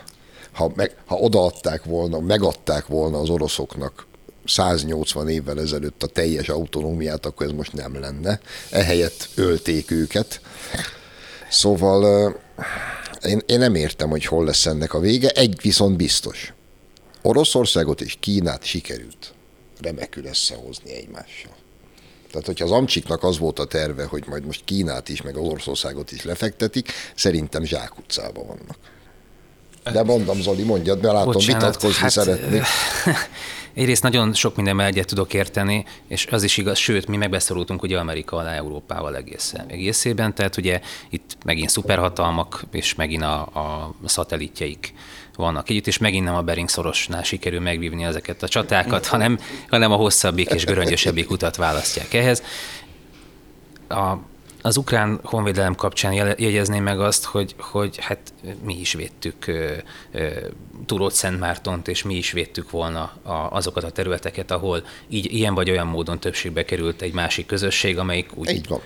Ha, meg, ha odaadták volna, megadták volna az oroszoknak száznyolcvan évvel ezelőtt a teljes autonómiát, akkor ez most nem lenne. Ehelyett ölték őket. Szóval én, én nem értem, hogy hol lesz ennek a vége. Egy viszont biztos. Oroszországot és Kínát sikerült remekül összehozni egymással. Tehát, hogyha az amcsiknak az volt a terve, hogy majd most Kínát is, meg az Oroszországot is lefektetik, szerintem zsákutcában vannak. De mondom, Zoli, mondjad, mert látom, Bocsánat, vitatkozni hát, szeretnék. Egyrészt nagyon sok mindenben egyet tudok érteni, és az is igaz, sőt, mi megbeszorultunk ugye Amerika alá Európával egészen, egészében, tehát ugye itt megint szuperhatalmak, és megint a, a szatellitjeik vannak együtt, és megint nem a Bering-szorosnál sikerül megvívni ezeket a csatákat, hanem, hanem a hosszabbik és göröngyösebbik utat választják ehhez. A, az ukrán honvédelem kapcsán jegyezném meg azt, hogy, hogy hát mi is védtük Túrót-Szentmártont, és mi is védtük volna a, azokat a területeket, ahol így ilyen vagy olyan módon többségbe került egy másik közösség, amelyik úgy... Így van.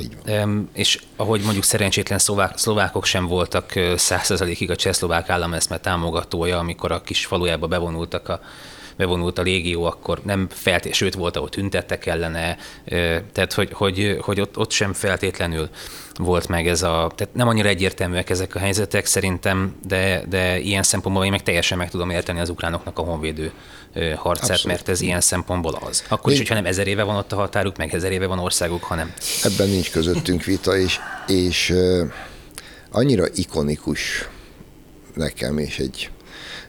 Így van. És ahogy mondjuk szerencsétlen szlovák, szlovákok sem voltak száz százalékig a csehszlovák állameszme támogatója, amikor a kis falujába bevonultak a bevonult a légió, akkor nem feltétlenül, sőt volt, ahol tüntettek ellene, tehát hogy, hogy, hogy ott, ott sem feltétlenül volt meg ez a, tehát nem annyira egyértelműek ezek a helyzetek szerintem, de, de ilyen szempontból én meg teljesen meg tudom érteni az ukránoknak a honvédő harcát, abszolút. Mert ez ilyen szempontból az. Akkor is, hogyha nem ezer éve van ott a határuk, meg ezer éve van országuk, hanem. Ebben nincs közöttünk vita, és, és annyira ikonikus nekem, és egy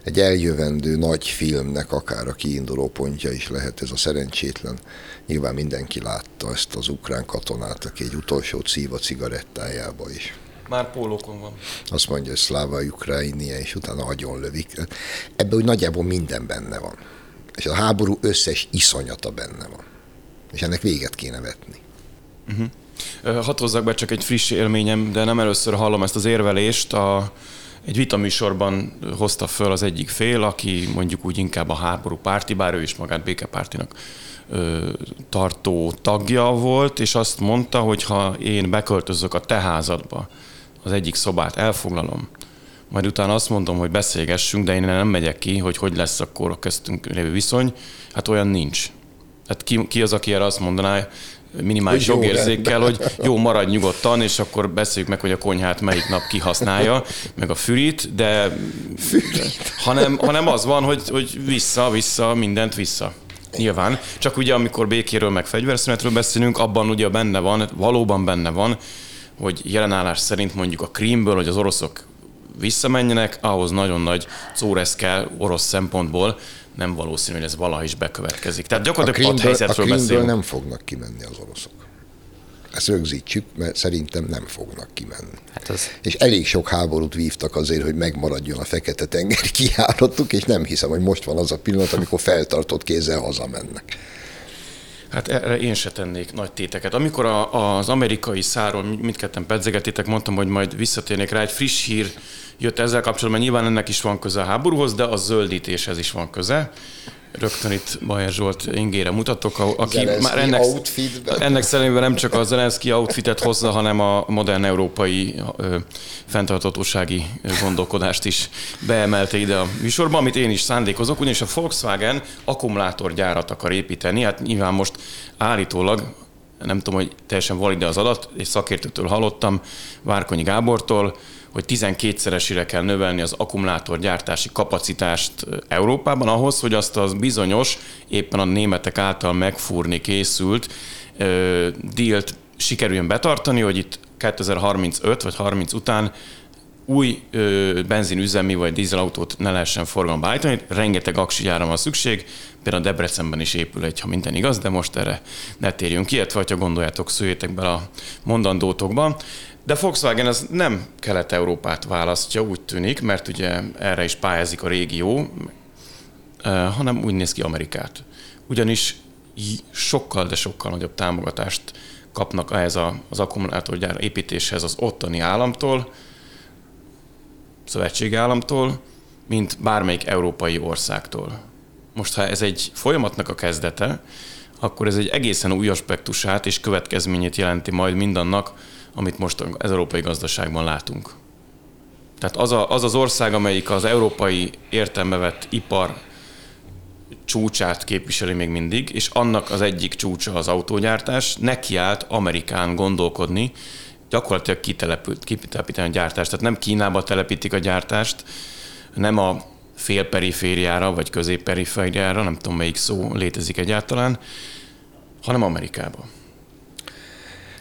Egy eljövendő nagy filmnek akár a kiinduló pontja is lehet ez a szerencsétlen. Nyilván mindenki látta ezt az ukrán katonát, aki egy utolsó szív a cigarettájába is. Már pólókon van. Azt mondja, hogy szláva Ukrajnia, és utána agyonlövik. Ebben úgy nagyjából minden benne van. És a háború összes iszonyata benne van. És ennek véget kéne vetni. Uh-huh. Hadd hozzak be csak egy friss élményem, de nem először hallom ezt az érvelést. A... Egy vitaműsorban hozta föl az egyik fél, aki mondjuk úgy inkább a háború párti, bár ő is magát békepártinak ö, tartó tagja volt, és azt mondta, hogy ha én beköltözök a te házadba, az egyik szobát elfoglalom, majd utána azt mondom, hogy beszélgessünk, de én nem megyek ki, hogy hogy lesz akkor a köztünk lévő viszony, hát olyan nincs. Hát ki, ki az, aki erre azt mondaná, minimális jogérzékkel, hogy jó, maradj nyugodtan, és akkor beszéljük meg, hogy a konyhát melyik nap kihasználja, meg a fűrit, de... Fűrit. Hanem, hanem az van, hogy, hogy vissza, vissza, mindent vissza. Nyilván. Csak ugye amikor békéről meg fegyverszünetről beszélünk, abban ugye benne van, valóban benne van, hogy jelenállás szerint mondjuk a Krímből, hogy az oroszok visszamenjenek, ahhoz nagyon nagy córesz kell orosz szempontból, nem valószínű, hogy ez valaha is bekövetkezik. Tehát gyakorlatilag ott helyzetről beszélünk. A Krímből nem fognak kimenni az oroszok. Ezt rögzítsük, mert szerintem nem fognak kimenni. Hát az... És elég sok háborút vívtak azért, hogy megmaradjon a Fekete-tenger kijáratuk, és nem hiszem, hogy most van az a pillanat, amikor feltartott kézzel hazamennek. Hát erre én se tennék nagy téteket. Amikor a, az amerikai száról mindketten pedzegetétek, mondtam, hogy majd visszatérnék rá, egy friss hír jött ezzel kapcsolatban, nyilván ennek is van köze a háborúhoz, de a zöldítéshez is van köze. Rögtön itt Bajer Zsolt ingére mutatok, aki Zelenszkij már ennek, ennek szerint nem csak a Zelenszkij outfitet hozza, hanem a modern európai ö, fenntarthatósági gondolkodást is beemelte ide a műsorba, amit én is szándékozok, ugyanis a Volkswagen akkumulátorgyárat akar építeni, hát nyilván most állítólag, nem tudom, hogy teljesen valide az adat, és szakértőtől hallottam, Várkonyi Gábortól, hogy tizenkétszeresére kell növelni az akkumulátorgyártási kapacitást Európában ahhoz, hogy azt az bizonyos, éppen a németek által megfúrni készült euh, dílt sikerüljön betartani, hogy itt kétezer-harmincöt vagy harminc után új euh, benzinüzemi vagy dízelautót ne lehessen forgalomba állítani. Rengeteg aksigyára van szükség, például Debrecenben is épül egy, ha minden igaz, de most erre ne térjünk ki, illetve ha gondoljátok, szüljétek bele a mondandótokba. De Volkswagen az nem Kelet-Európát választja, úgy tűnik, mert ugye erre is pályázik a régió, hanem úgy néz ki Amerikát. Ugyanis sokkal, de sokkal nagyobb támogatást kapnak ehhez az akkumulátorgyár építéshez az ottani államtól, szövetségi államtól, mint bármelyik európai országtól. Most, ha ez egy folyamatnak a kezdete, akkor ez egy egészen új aspektusát és következményét jelenti majd mindannak, amit most az európai gazdaságban látunk. Tehát az, a, az az ország, amelyik az európai értelme vett ipar csúcsát képviseli még mindig, és annak az egyik csúcsa az autógyártás, nekiállt Amerikán gondolkodni, gyakorlatilag kitelepült, kitelepíteni a gyártást. Tehát nem Kínába telepítik a gyártást, nem a félperifériára vagy középperifériára, nem tudom melyik szó létezik egyáltalán, hanem Amerikába.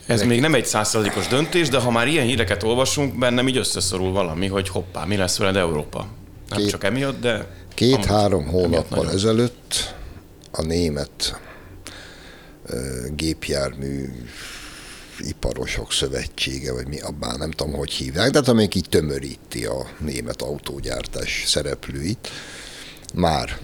Ez még nem egy száz százalékos döntés, de ha már ilyen híreket olvasunk, bennem így összeszorul valami, hogy hoppá, mi lesz veled Európa? Nem két, csak emiatt, de... Két-három hónappal ezelőtt a német uh, gépjármű iparosok szövetsége, vagy mi abban nem tudom, hogy hívják, de amelyik így tömöríti a német autógyártás szereplőit, már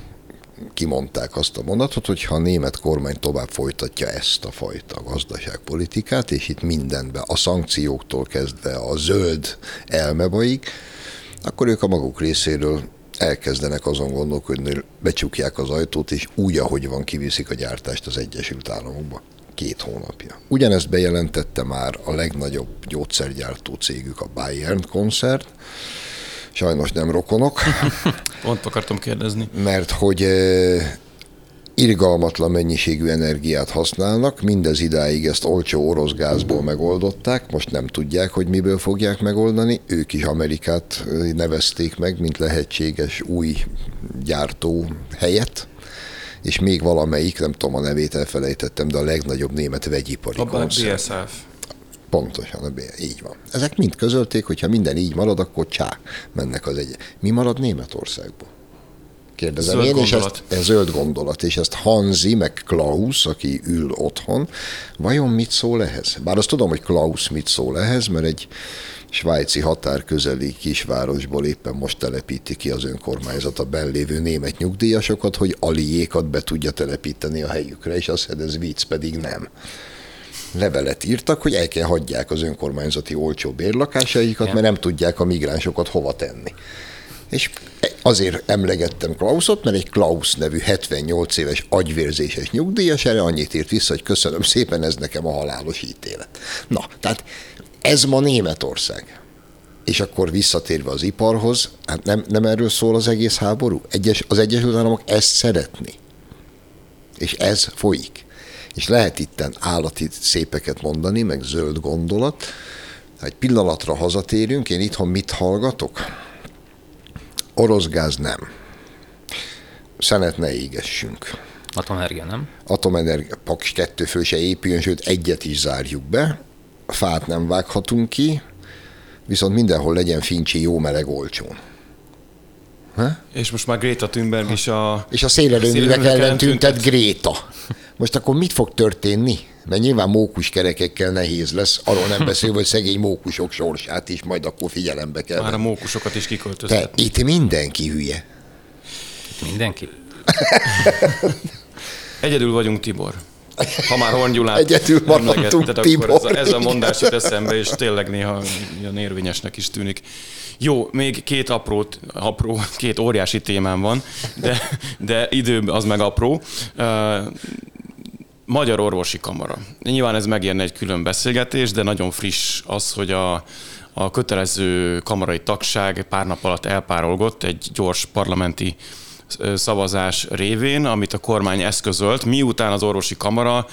kimondták azt a mondatot, hogy ha a német kormány tovább folytatja ezt a fajta gazdaságpolitikát, és itt mindenbe a szankcióktól kezdve a zöld elmebaig, akkor ők a maguk részéről elkezdenek azon gondolkodni, hogy becsukják az ajtót, és úgy, ahogy van, kiviszik a gyártást az Egyesült Államokba két hónapja. Ugyanezt bejelentette már a legnagyobb gyógyszergyártó cégük, a Bayer koncern. Sajnos nem rokonok. Pont akartam kérdezni. Mert hogy irgalmatlan mennyiségű energiát használnak, mindez idáig ezt olcsó orosz gázból megoldották, most nem tudják, hogy miből fogják megoldani. Ők is Amerikát nevezték meg, mint lehetséges új gyártó helyet, és még valamelyik, nem tudom a nevét elfelejtettem, de a legnagyobb német vegyipari koncern. A bé es ef. Pontosan, így van. Ezek mind közölték, hogyha minden így marad, akkor csá, mennek az egy. Mi marad Németországból? Kérdezem zöld én, gondolat. És ezt, ez zöld gondolat, és ezt Hansi, meg Klaus, aki ül otthon, vajon mit szól ehhez? Bár azt tudom, hogy Klaus mit szól ehhez, mert egy svájci határ közeli kisvárosból éppen most telepíti ki az önkormányzat a benlévő német nyugdíjasokat, hogy aliékat be tudja telepíteni a helyükre, és azt hiszem, ez vicc, pedig nem. Levelet írtak, hogy el kell hagyják az önkormányzati olcsó bérlakásaikat, ja. Mert nem tudják a migránsokat hova tenni. És azért emlegettem Klausot, mert egy Klaus nevű hetvennyolc éves agyvérzéses nyugdíjas erre annyit írt vissza, hogy köszönöm szépen, ez nekem a halálos ítélet. Na, tehát ez ma Németország. És akkor visszatérve az iparhoz, hát nem, nem erről szól az egész háború? Egyes, az Egyesült Államok ezt szeretni. És ez folyik. És lehet itten állati szépeket mondani, meg zöld gondolat. Egy pillanatra hazatérünk, én itthon mit hallgatok? Orosz gáz nem. Szenet ne égessünk. Atomenergia, nem? Atomenergia, paks kettő föl se épüljön, sőt egyet is zárjuk be, a fát nem vághatunk ki, viszont mindenhol legyen fincsi, jó meleg, olcsón. Ha? És most már Greta Thunberg is a... És a szélerőművek ellen tüntet Greta. Most akkor mit fog történni? Mert nyilván mókuskerekekkel nehéz lesz, arról nem beszélve, hogy szegény mókusok sorsát is majd akkor figyelembe kell. Már a mókusokat is kiköltöztetnek. Te itt mindenki hülye. Itt mindenki? Egyedül vagyunk, Tibor. Ha már Horn Gyulát egyedül maradtunk, Tibor. Ez a, ez a mondás jut eszembe, és tényleg néha ilyen érvényesnek is tűnik. Jó, még két aprót, apró, két óriási témám van, de, de időben az meg apró. Magyar Orvosi Kamara. Nyilván ez megérne egy külön beszélgetés, de nagyon friss az, hogy a, a kötelező kamarai tagság pár nap alatt elpárolgott egy gyors parlamenti szavazás révén, amit a kormány eszközölt, miután az Orvosi Kamara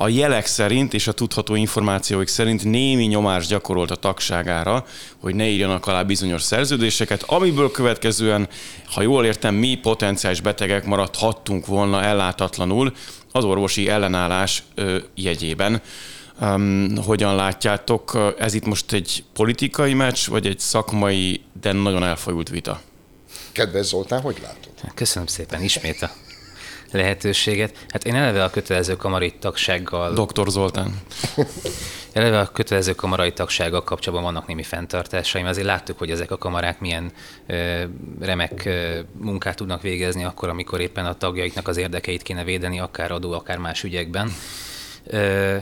a jelek szerint és a tudható információik szerint némi nyomást gyakorolt a tagságára, hogy ne írjanak alá bizonyos szerződéseket, amiből következően, ha jól értem, mi potenciális betegek maradhattunk volna ellátatlanul az orvosi ellenállás jegyében. Um, hogyan látjátok, ez itt most egy politikai meccs, vagy egy szakmai, de nagyon elfajult vita? Kedves Zoltán, hogy látod? Köszönöm szépen ismét a lehetőséget. Hát én eleve a kötelező kamarai tagsággal... doktor Zoltán. Eleve a kötelező kamarai tagsággal kapcsolatban vannak némi fenntartásaim. Azért láttuk, hogy ezek a kamarák milyen ö, remek ö, munkát tudnak végezni akkor, amikor éppen a tagjaiknak az érdekeit kéne védeni, akár adó, akár más ügyekben. Ö,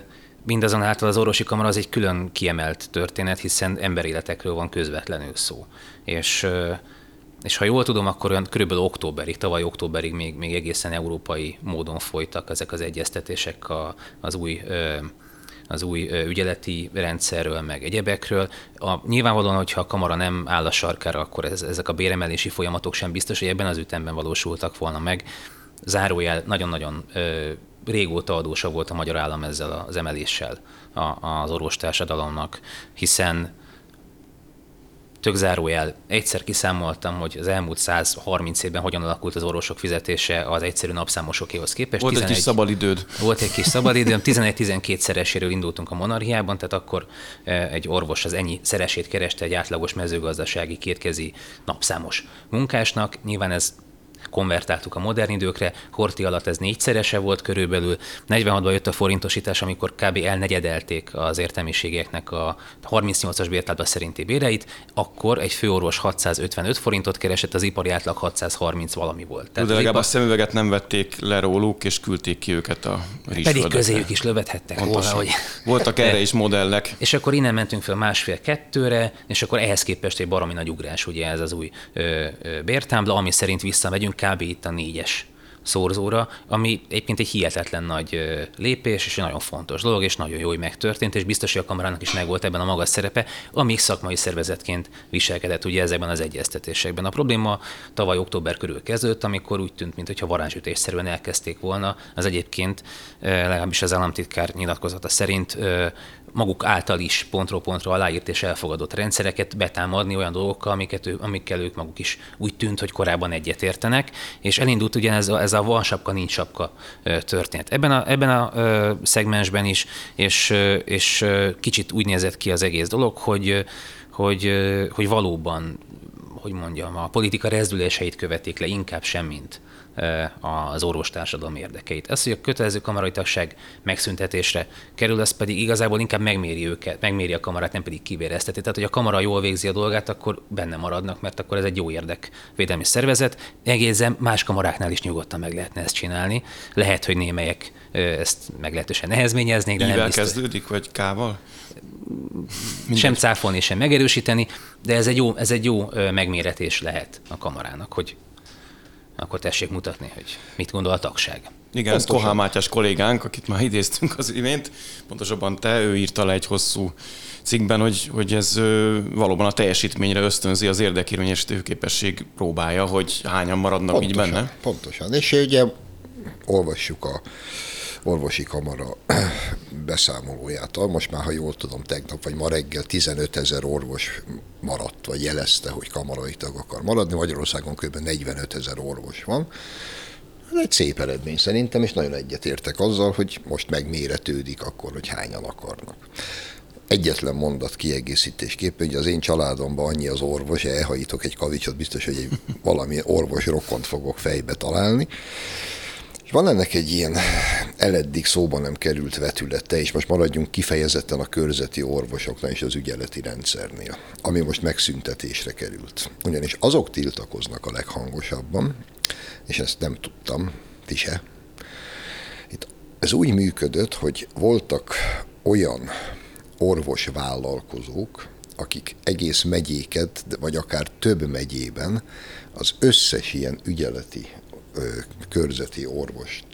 Mindazonáltal az orvosi kamara az egy külön kiemelt történet, hiszen emberéletekről van közvetlenül szó. És... Ö, És ha jól tudom, akkor olyan körülbelül októberig, tavaly októberig még, még egészen európai módon folytak ezek az egyeztetések a, az új, az új ügyeleti rendszerről, meg egyebekről. A, nyilvánvalóan, hogyha a kamara nem áll a sarkára, akkor ez, ezek a béremelési folyamatok sem biztos, hogy ebben az ütemben valósultak volna meg. Zárójel, nagyon-nagyon régóta adósa volt a magyar állam ezzel az emeléssel az orvostársadalomnak, hiszen tök zárójel. Egyszer kiszámoltam, hogy az elmúlt száz harminc évben hogyan alakult az orvosok fizetése az egyszerű napszámosokéhoz képest. Volt tizenegy, egy kis szabadidőd. Volt egy kis szabadidőm. tizenegy-tizenkét szereséről indultunk a monarchiában, tehát akkor egy orvos az ennyi szeresét kereste egy átlagos mezőgazdasági kétkezi napszámos munkásnak. Nyilván ez konvertáltuk a modern időkre, Horthy alatt ez négyszerese volt körülbelül, negyvenhatban jött a forintosítás, amikor kb. Elnegyedelték az értelmiségieknek a harmincnyolcas bértábla szerinti béreit, akkor egy főorvos hatszázötvenöt forintot keresett, az ipari átlag hatszázharminc valami volt. Tehát de legalább ipa... a szemüveget nem vették le róluk, és küldték ki őket a rizsföldekre. Pedig közéjük is lövethettek volna, hogy... Voltak erre is modellek. És akkor innen mentünk fel másfél-kettőre, és akkor ehhez képest egy baromi nagy ugrás, ugye ez az új ö, ö, bértábla, ami szerint visszamegyünk kb. Itt a négyes szorzóra, ami egyébként egy hihetetlen nagy lépés, és egy nagyon fontos dolog, és nagyon jó, hogy megtörtént, és biztos, hogy a kamarának is megvolt ebben a maga szerepe, ami szakmai szervezetként viselkedett ugye ezekben az egyeztetésekben. A probléma tavaly október körül kezdődött, amikor úgy tűnt, mintha varázsütésszerűen elkezdték volna, az egyébként, legalábbis az államtitkár nyilatkozata szerint maguk által is pontról pontra aláírt és elfogadott rendszereket betámadni olyan dolgokkal, amiket ő, amikkel ők maguk is úgy tűnt, hogy korábban egyetértenek, és elindult ugyanez a, ez a van sapka, nincs sapka történet. Ebben a, ebben a ö, szegmensben is, és, ö, és ö, kicsit úgy nézett ki az egész dolog, hogy, hogy, ö, hogy valóban, hogy mondjam, a politika rezdüléseit követik le, inkább semmint az orvostársadalom érdekeit. Ez, hogy a kötelező kamarai tagság megszüntetésre kerül, az pedig igazából inkább megméri őket, megméri a kamarát, nem pedig kivérezteti. Tehát, hogy a kamara jól végzi a dolgát, akkor benne maradnak, mert akkor ez egy jó érdekvédelmi szervezet. Egészen más kamaráknál is nyugodtan meg lehetne ezt csinálni. Lehet, hogy némelyek ezt meglehetősen nehezményeznék, de Ivel nem biztos. Kezdődik, vagy K-val? Mindegy. Sem cáfolni, sem megerősíteni, de ez egy jó, ez egy jó megméretés lehet a kamarának, hogy akkor tessék mutatni, hogy mit gondol a tagság. Igen, ez Kohán Mátyás kollégánk, akit már idéztünk az imént, pontosabban te, ő írta le egy hosszú cikkben, hogy, hogy ez valóban a teljesítményre ösztönzi, az érdekérvényesítő képesség próbálja, hogy hányan maradnak pontosan, így benne. Pontosan, és ugye olvassuk a orvosi kamara beszámolóját. Most már, ha jól tudom, tegnap vagy ma reggel tizenötezer orvos maradt, vagy jelezte, hogy kamarai tag akar maradni. Magyarországon kb. negyvenötezer orvos van. Ez egy szép eredmény szerintem, és nagyon egyetértek azzal, hogy most megméretődik akkor, hogy hányan akarnak. Egyetlen mondat kiegészítésképpen, hogy az én családomban annyi az orvos, elhajítok egy kavicsot, biztos, hogy egy valami orvos rokkont fogok fejbe találni. És van ennek egy ilyen eleddig szóba nem került vetülete, és most maradjunk kifejezetten a körzeti orvosoknál és az ügyeleti rendszernél, ami most megszüntetésre került. Ugyanis azok tiltakoznak a leghangosabban, és ezt nem tudtam, ti se. Itt ez úgy működött, hogy voltak olyan orvosvállalkozók, akik egész megyéket, vagy akár több megyében az összes ilyen ügyeleti, körzeti orvost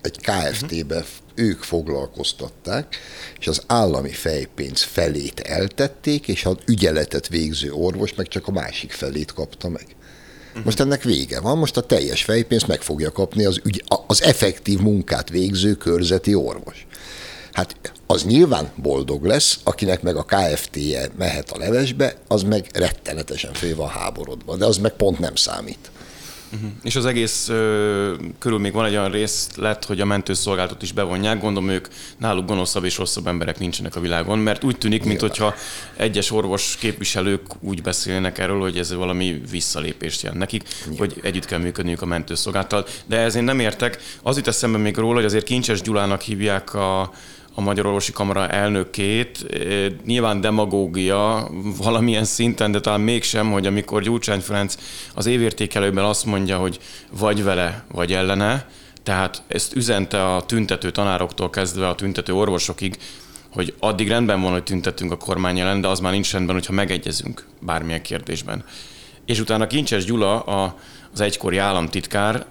egy ká ef té-be ők foglalkoztatták, és az állami fejpénz felét eltették, és az ügyeletet végző orvos meg csak a másik felét kapta meg. Most ennek vége van, most a teljes fejpénzt meg fogja kapni az, ügy, az effektív munkát végző körzeti orvos. Hát az nyilván boldog lesz, akinek meg a ká ef té-je mehet a levesbe, az meg rettenetesen fő van háborodva, de az meg pont nem számít. Uh-huh. És az egész ö, körül még van egy olyan részlet, hogy a mentőszolgálatot is bevonják. Gondolom, ők náluk gonoszabb és rosszabb emberek nincsenek a világon, mert úgy tűnik, mintha egyes orvos képviselők úgy beszélnek erről, hogy ez valami visszalépést jelent nekik, nyilván, hogy együtt kell működniük a mentőszolgálattal. De ez én nem értek. Az jut eszembe még róla, hogy azért Kincses Gyulának hívják a... a Magyar Orvosi Kamara elnökét. Nyilván demagógia valamilyen szinten, de talán mégsem, hogy amikor Gyurcsány Ferenc az évértékelőben azt mondja, hogy vagy vele, vagy ellene, tehát ezt üzente a tüntető tanároktól kezdve a tüntető orvosokig, hogy addig rendben van, hogy tüntetünk a kormány ellen, de az már nincs rendben, hogyha megegyezünk bármilyen kérdésben. És utána Kincses Gyula, a, az egykori államtitkár,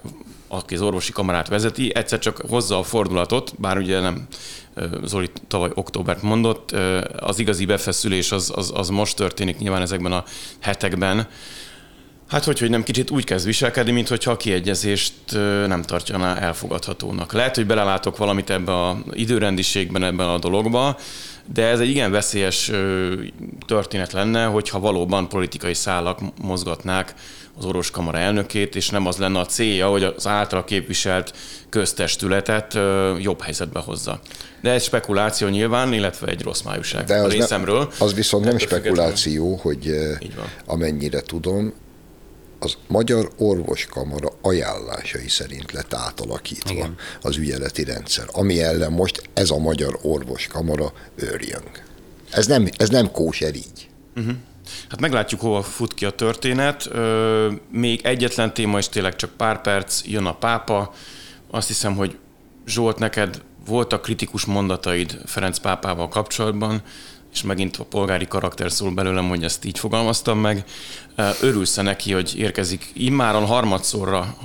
aki az orvosi kamarát vezeti, egyszer csak hozza a fordulatot, bár ugye nem Zoli tavaly októbert mondott, az igazi befeszülés az, az, az most történik nyilván ezekben a hetekben. Hát hogy, hogy nem kicsit úgy kezd viselkedni, mintha a kiegyezést nem tartjaná elfogadhatónak. Lehet, hogy belelátok valamit ebben az időrendiségben, ebben a dologban, de ez egy igen veszélyes történet lenne, hogyha valóban politikai szálak mozgatnák az orvoskamara elnökét, és nem az lenne a célja, hogy az általa képviselt köztestületet jobb helyzetbe hozza. De ez spekuláció nyilván, illetve egy rossz májúság a részemről. Nem, az viszont nem spekuláció, hogy amennyire tudom, az Magyar Orvoskamara ajánlásai szerint lett átalakítva, igen, az ügyeleti rendszer, ami ellen most ez a Magyar Orvoskamara őrjöng. Ez nem, ez nem kóser így. Uh-huh. Hát meglátjuk, hova fut ki a történet. Még egyetlen téma, és tényleg csak pár perc, jön a pápa. Azt hiszem, hogy Zsolt, neked voltak kritikus mondataid Ferenc pápával kapcsolatban, és megint a polgári karakter szól belőlem, hogy ezt így fogalmaztam meg. Örülsz-e neki, hogy érkezik immáron harmadszorra,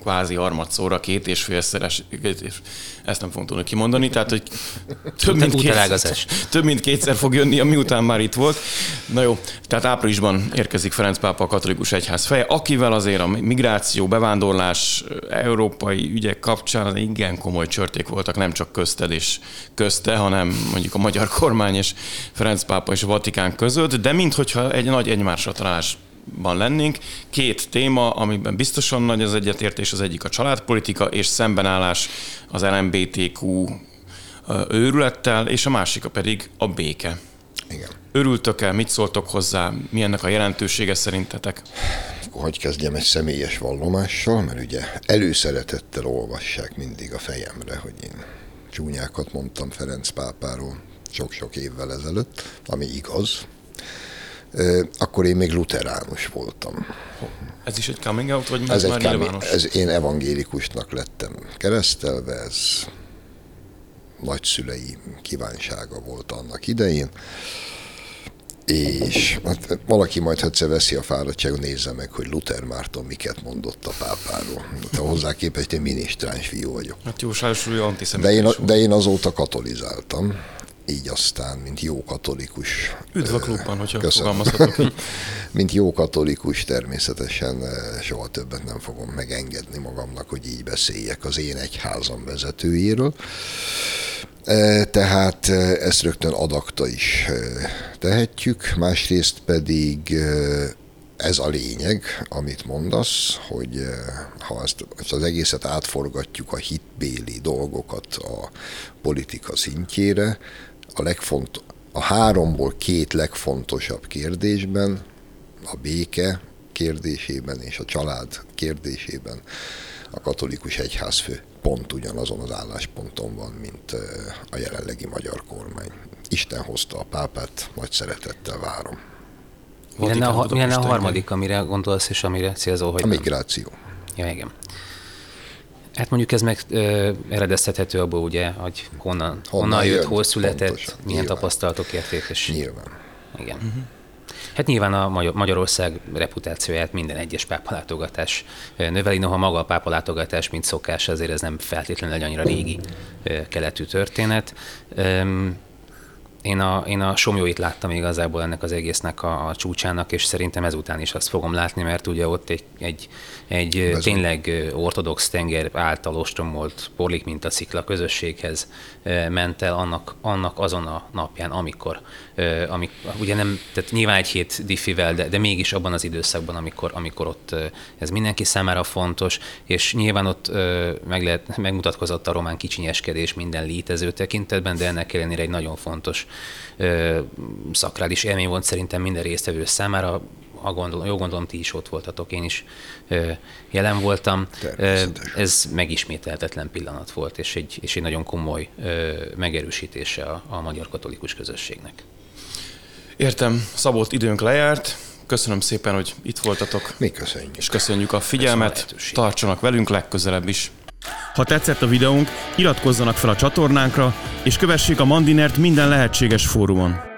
kvázi harmadszorra, két és félszeres, ezt nem fogom tudni kimondani, tehát hogy több mint, kétszer, több mint kétszer fog jönni, amiután már itt volt. Na jó, tehát áprilisban érkezik Ferenc pápa, a katolikus egyház feje, akivel azért a migráció, bevándorlás, európai ügyek kapcsán igen komoly csörték voltak, nem csak közted és közte, hanem mondjuk a magyar kormány és Ferenc pápa és a Vatikán között, de minthogyha egy nagy egymásra találás van lennénk. Két téma, amiben biztosan nagy az egyetértés, az egyik a családpolitika és szembenállás az el em bé té kú őrülettel, és a másik pedig a béke. Igen. Örültök-e? Mit szóltok hozzá? Mi ennek a jelentősége szerintetek? Akkor hogy kezdjem egy személyes vallomással, mert ugye előszeretettel olvassák mindig a fejemre, hogy én csúnyákat mondtam Ferenc pápáról sok-sok évvel ezelőtt, ami igaz. Akkor én még luteránus voltam. Ez is egy coming out, vagy ez már nyilvános? Ez, én evangélikusnak lettem keresztelve, ez nagyszüleim kívánsága volt annak idején, és hát valaki majd egyszer veszi a fáradtságot, nézze meg, hogy Luther Márton miket mondott a pápáról. De hozzá képest én minisztráns fiú vagyok. Hát jó, sajnos új antiszemikus. De én azóta katolizáltam. Így aztán, mint jó katolikus... Üdv a klubban, hogyha fogalmazhatok. Mint jó katolikus természetesen soha többet nem fogom megengedni magamnak, hogy így beszéljek az én egyházam vezetőjéről. Tehát ezt rögtön adakta is tehetjük. Másrészt pedig ez a lényeg, amit mondasz, hogy ha ezt, ezt az egészet átforgatjuk a hitbéli dolgokat a politika szintjére, a, legfont, a háromból két legfontosabb kérdésben, a béke kérdésében és a család kérdésében a katolikus egyházfő pont ugyanazon az állásponton van, mint a jelenlegi magyar kormány. Isten hozta a pápát, nagy szeretettel várom. Mi lenne a, mi lenne a harmadik, amire gondolsz, és amire célzol, hogy... A migráció. Nem. Ja, igen. Hát mondjuk ez meg ö, eredeztethető abból, ugye, hogy honnan, honnan jött, jön, hol született, pontosan, milyen nyilván. Tapasztalatok értékes. Nyilván. Igen. Uh-huh. Hát nyilván a Magyar- Magyarország reputációját minden egyes pápalátogatás növeli, noha maga a pápalátogatás, mint szokás, azért ez nem feltétlenül egy annyira régi keletű történet. Én a, én a Somjóit láttam igazából ennek az egésznek a, a csúcsának, és szerintem ezután is azt fogom látni, mert ugye ott egy, egy, egy tényleg ortodox tenger által ostromolt porlik mint a szikla közösséghez ment el annak, annak azon a napján, amikor, amik, ugye nem, tehát nyilván egy hét diffivel, de, de mégis abban az időszakban, amikor, amikor ott ez mindenki számára fontos, és nyilván ott meg lehet, megmutatkozott a román kicsinyeskedés minden létező tekintetben, de ennek ellenére egy nagyon fontos szakrális élmény volt szerintem minden résztvevő számára. Ha gondolom, jó gondolom, ti is ott voltatok, én is ö, jelen voltam. Ö, ez megismételhetetlen pillanat volt, és egy, és egy nagyon komoly ö, megerősítése a, a magyar katolikus közösségnek. Értem, Szabolt, időnk lejárt. Köszönöm szépen, hogy itt voltatok. Mi köszönjük. És köszönjük a figyelmet. Tartsanak velünk legközelebb is. Ha tetszett a videónk, iratkozzanak fel a csatornánkra, és kövessék a Mandinert minden lehetséges fórumon.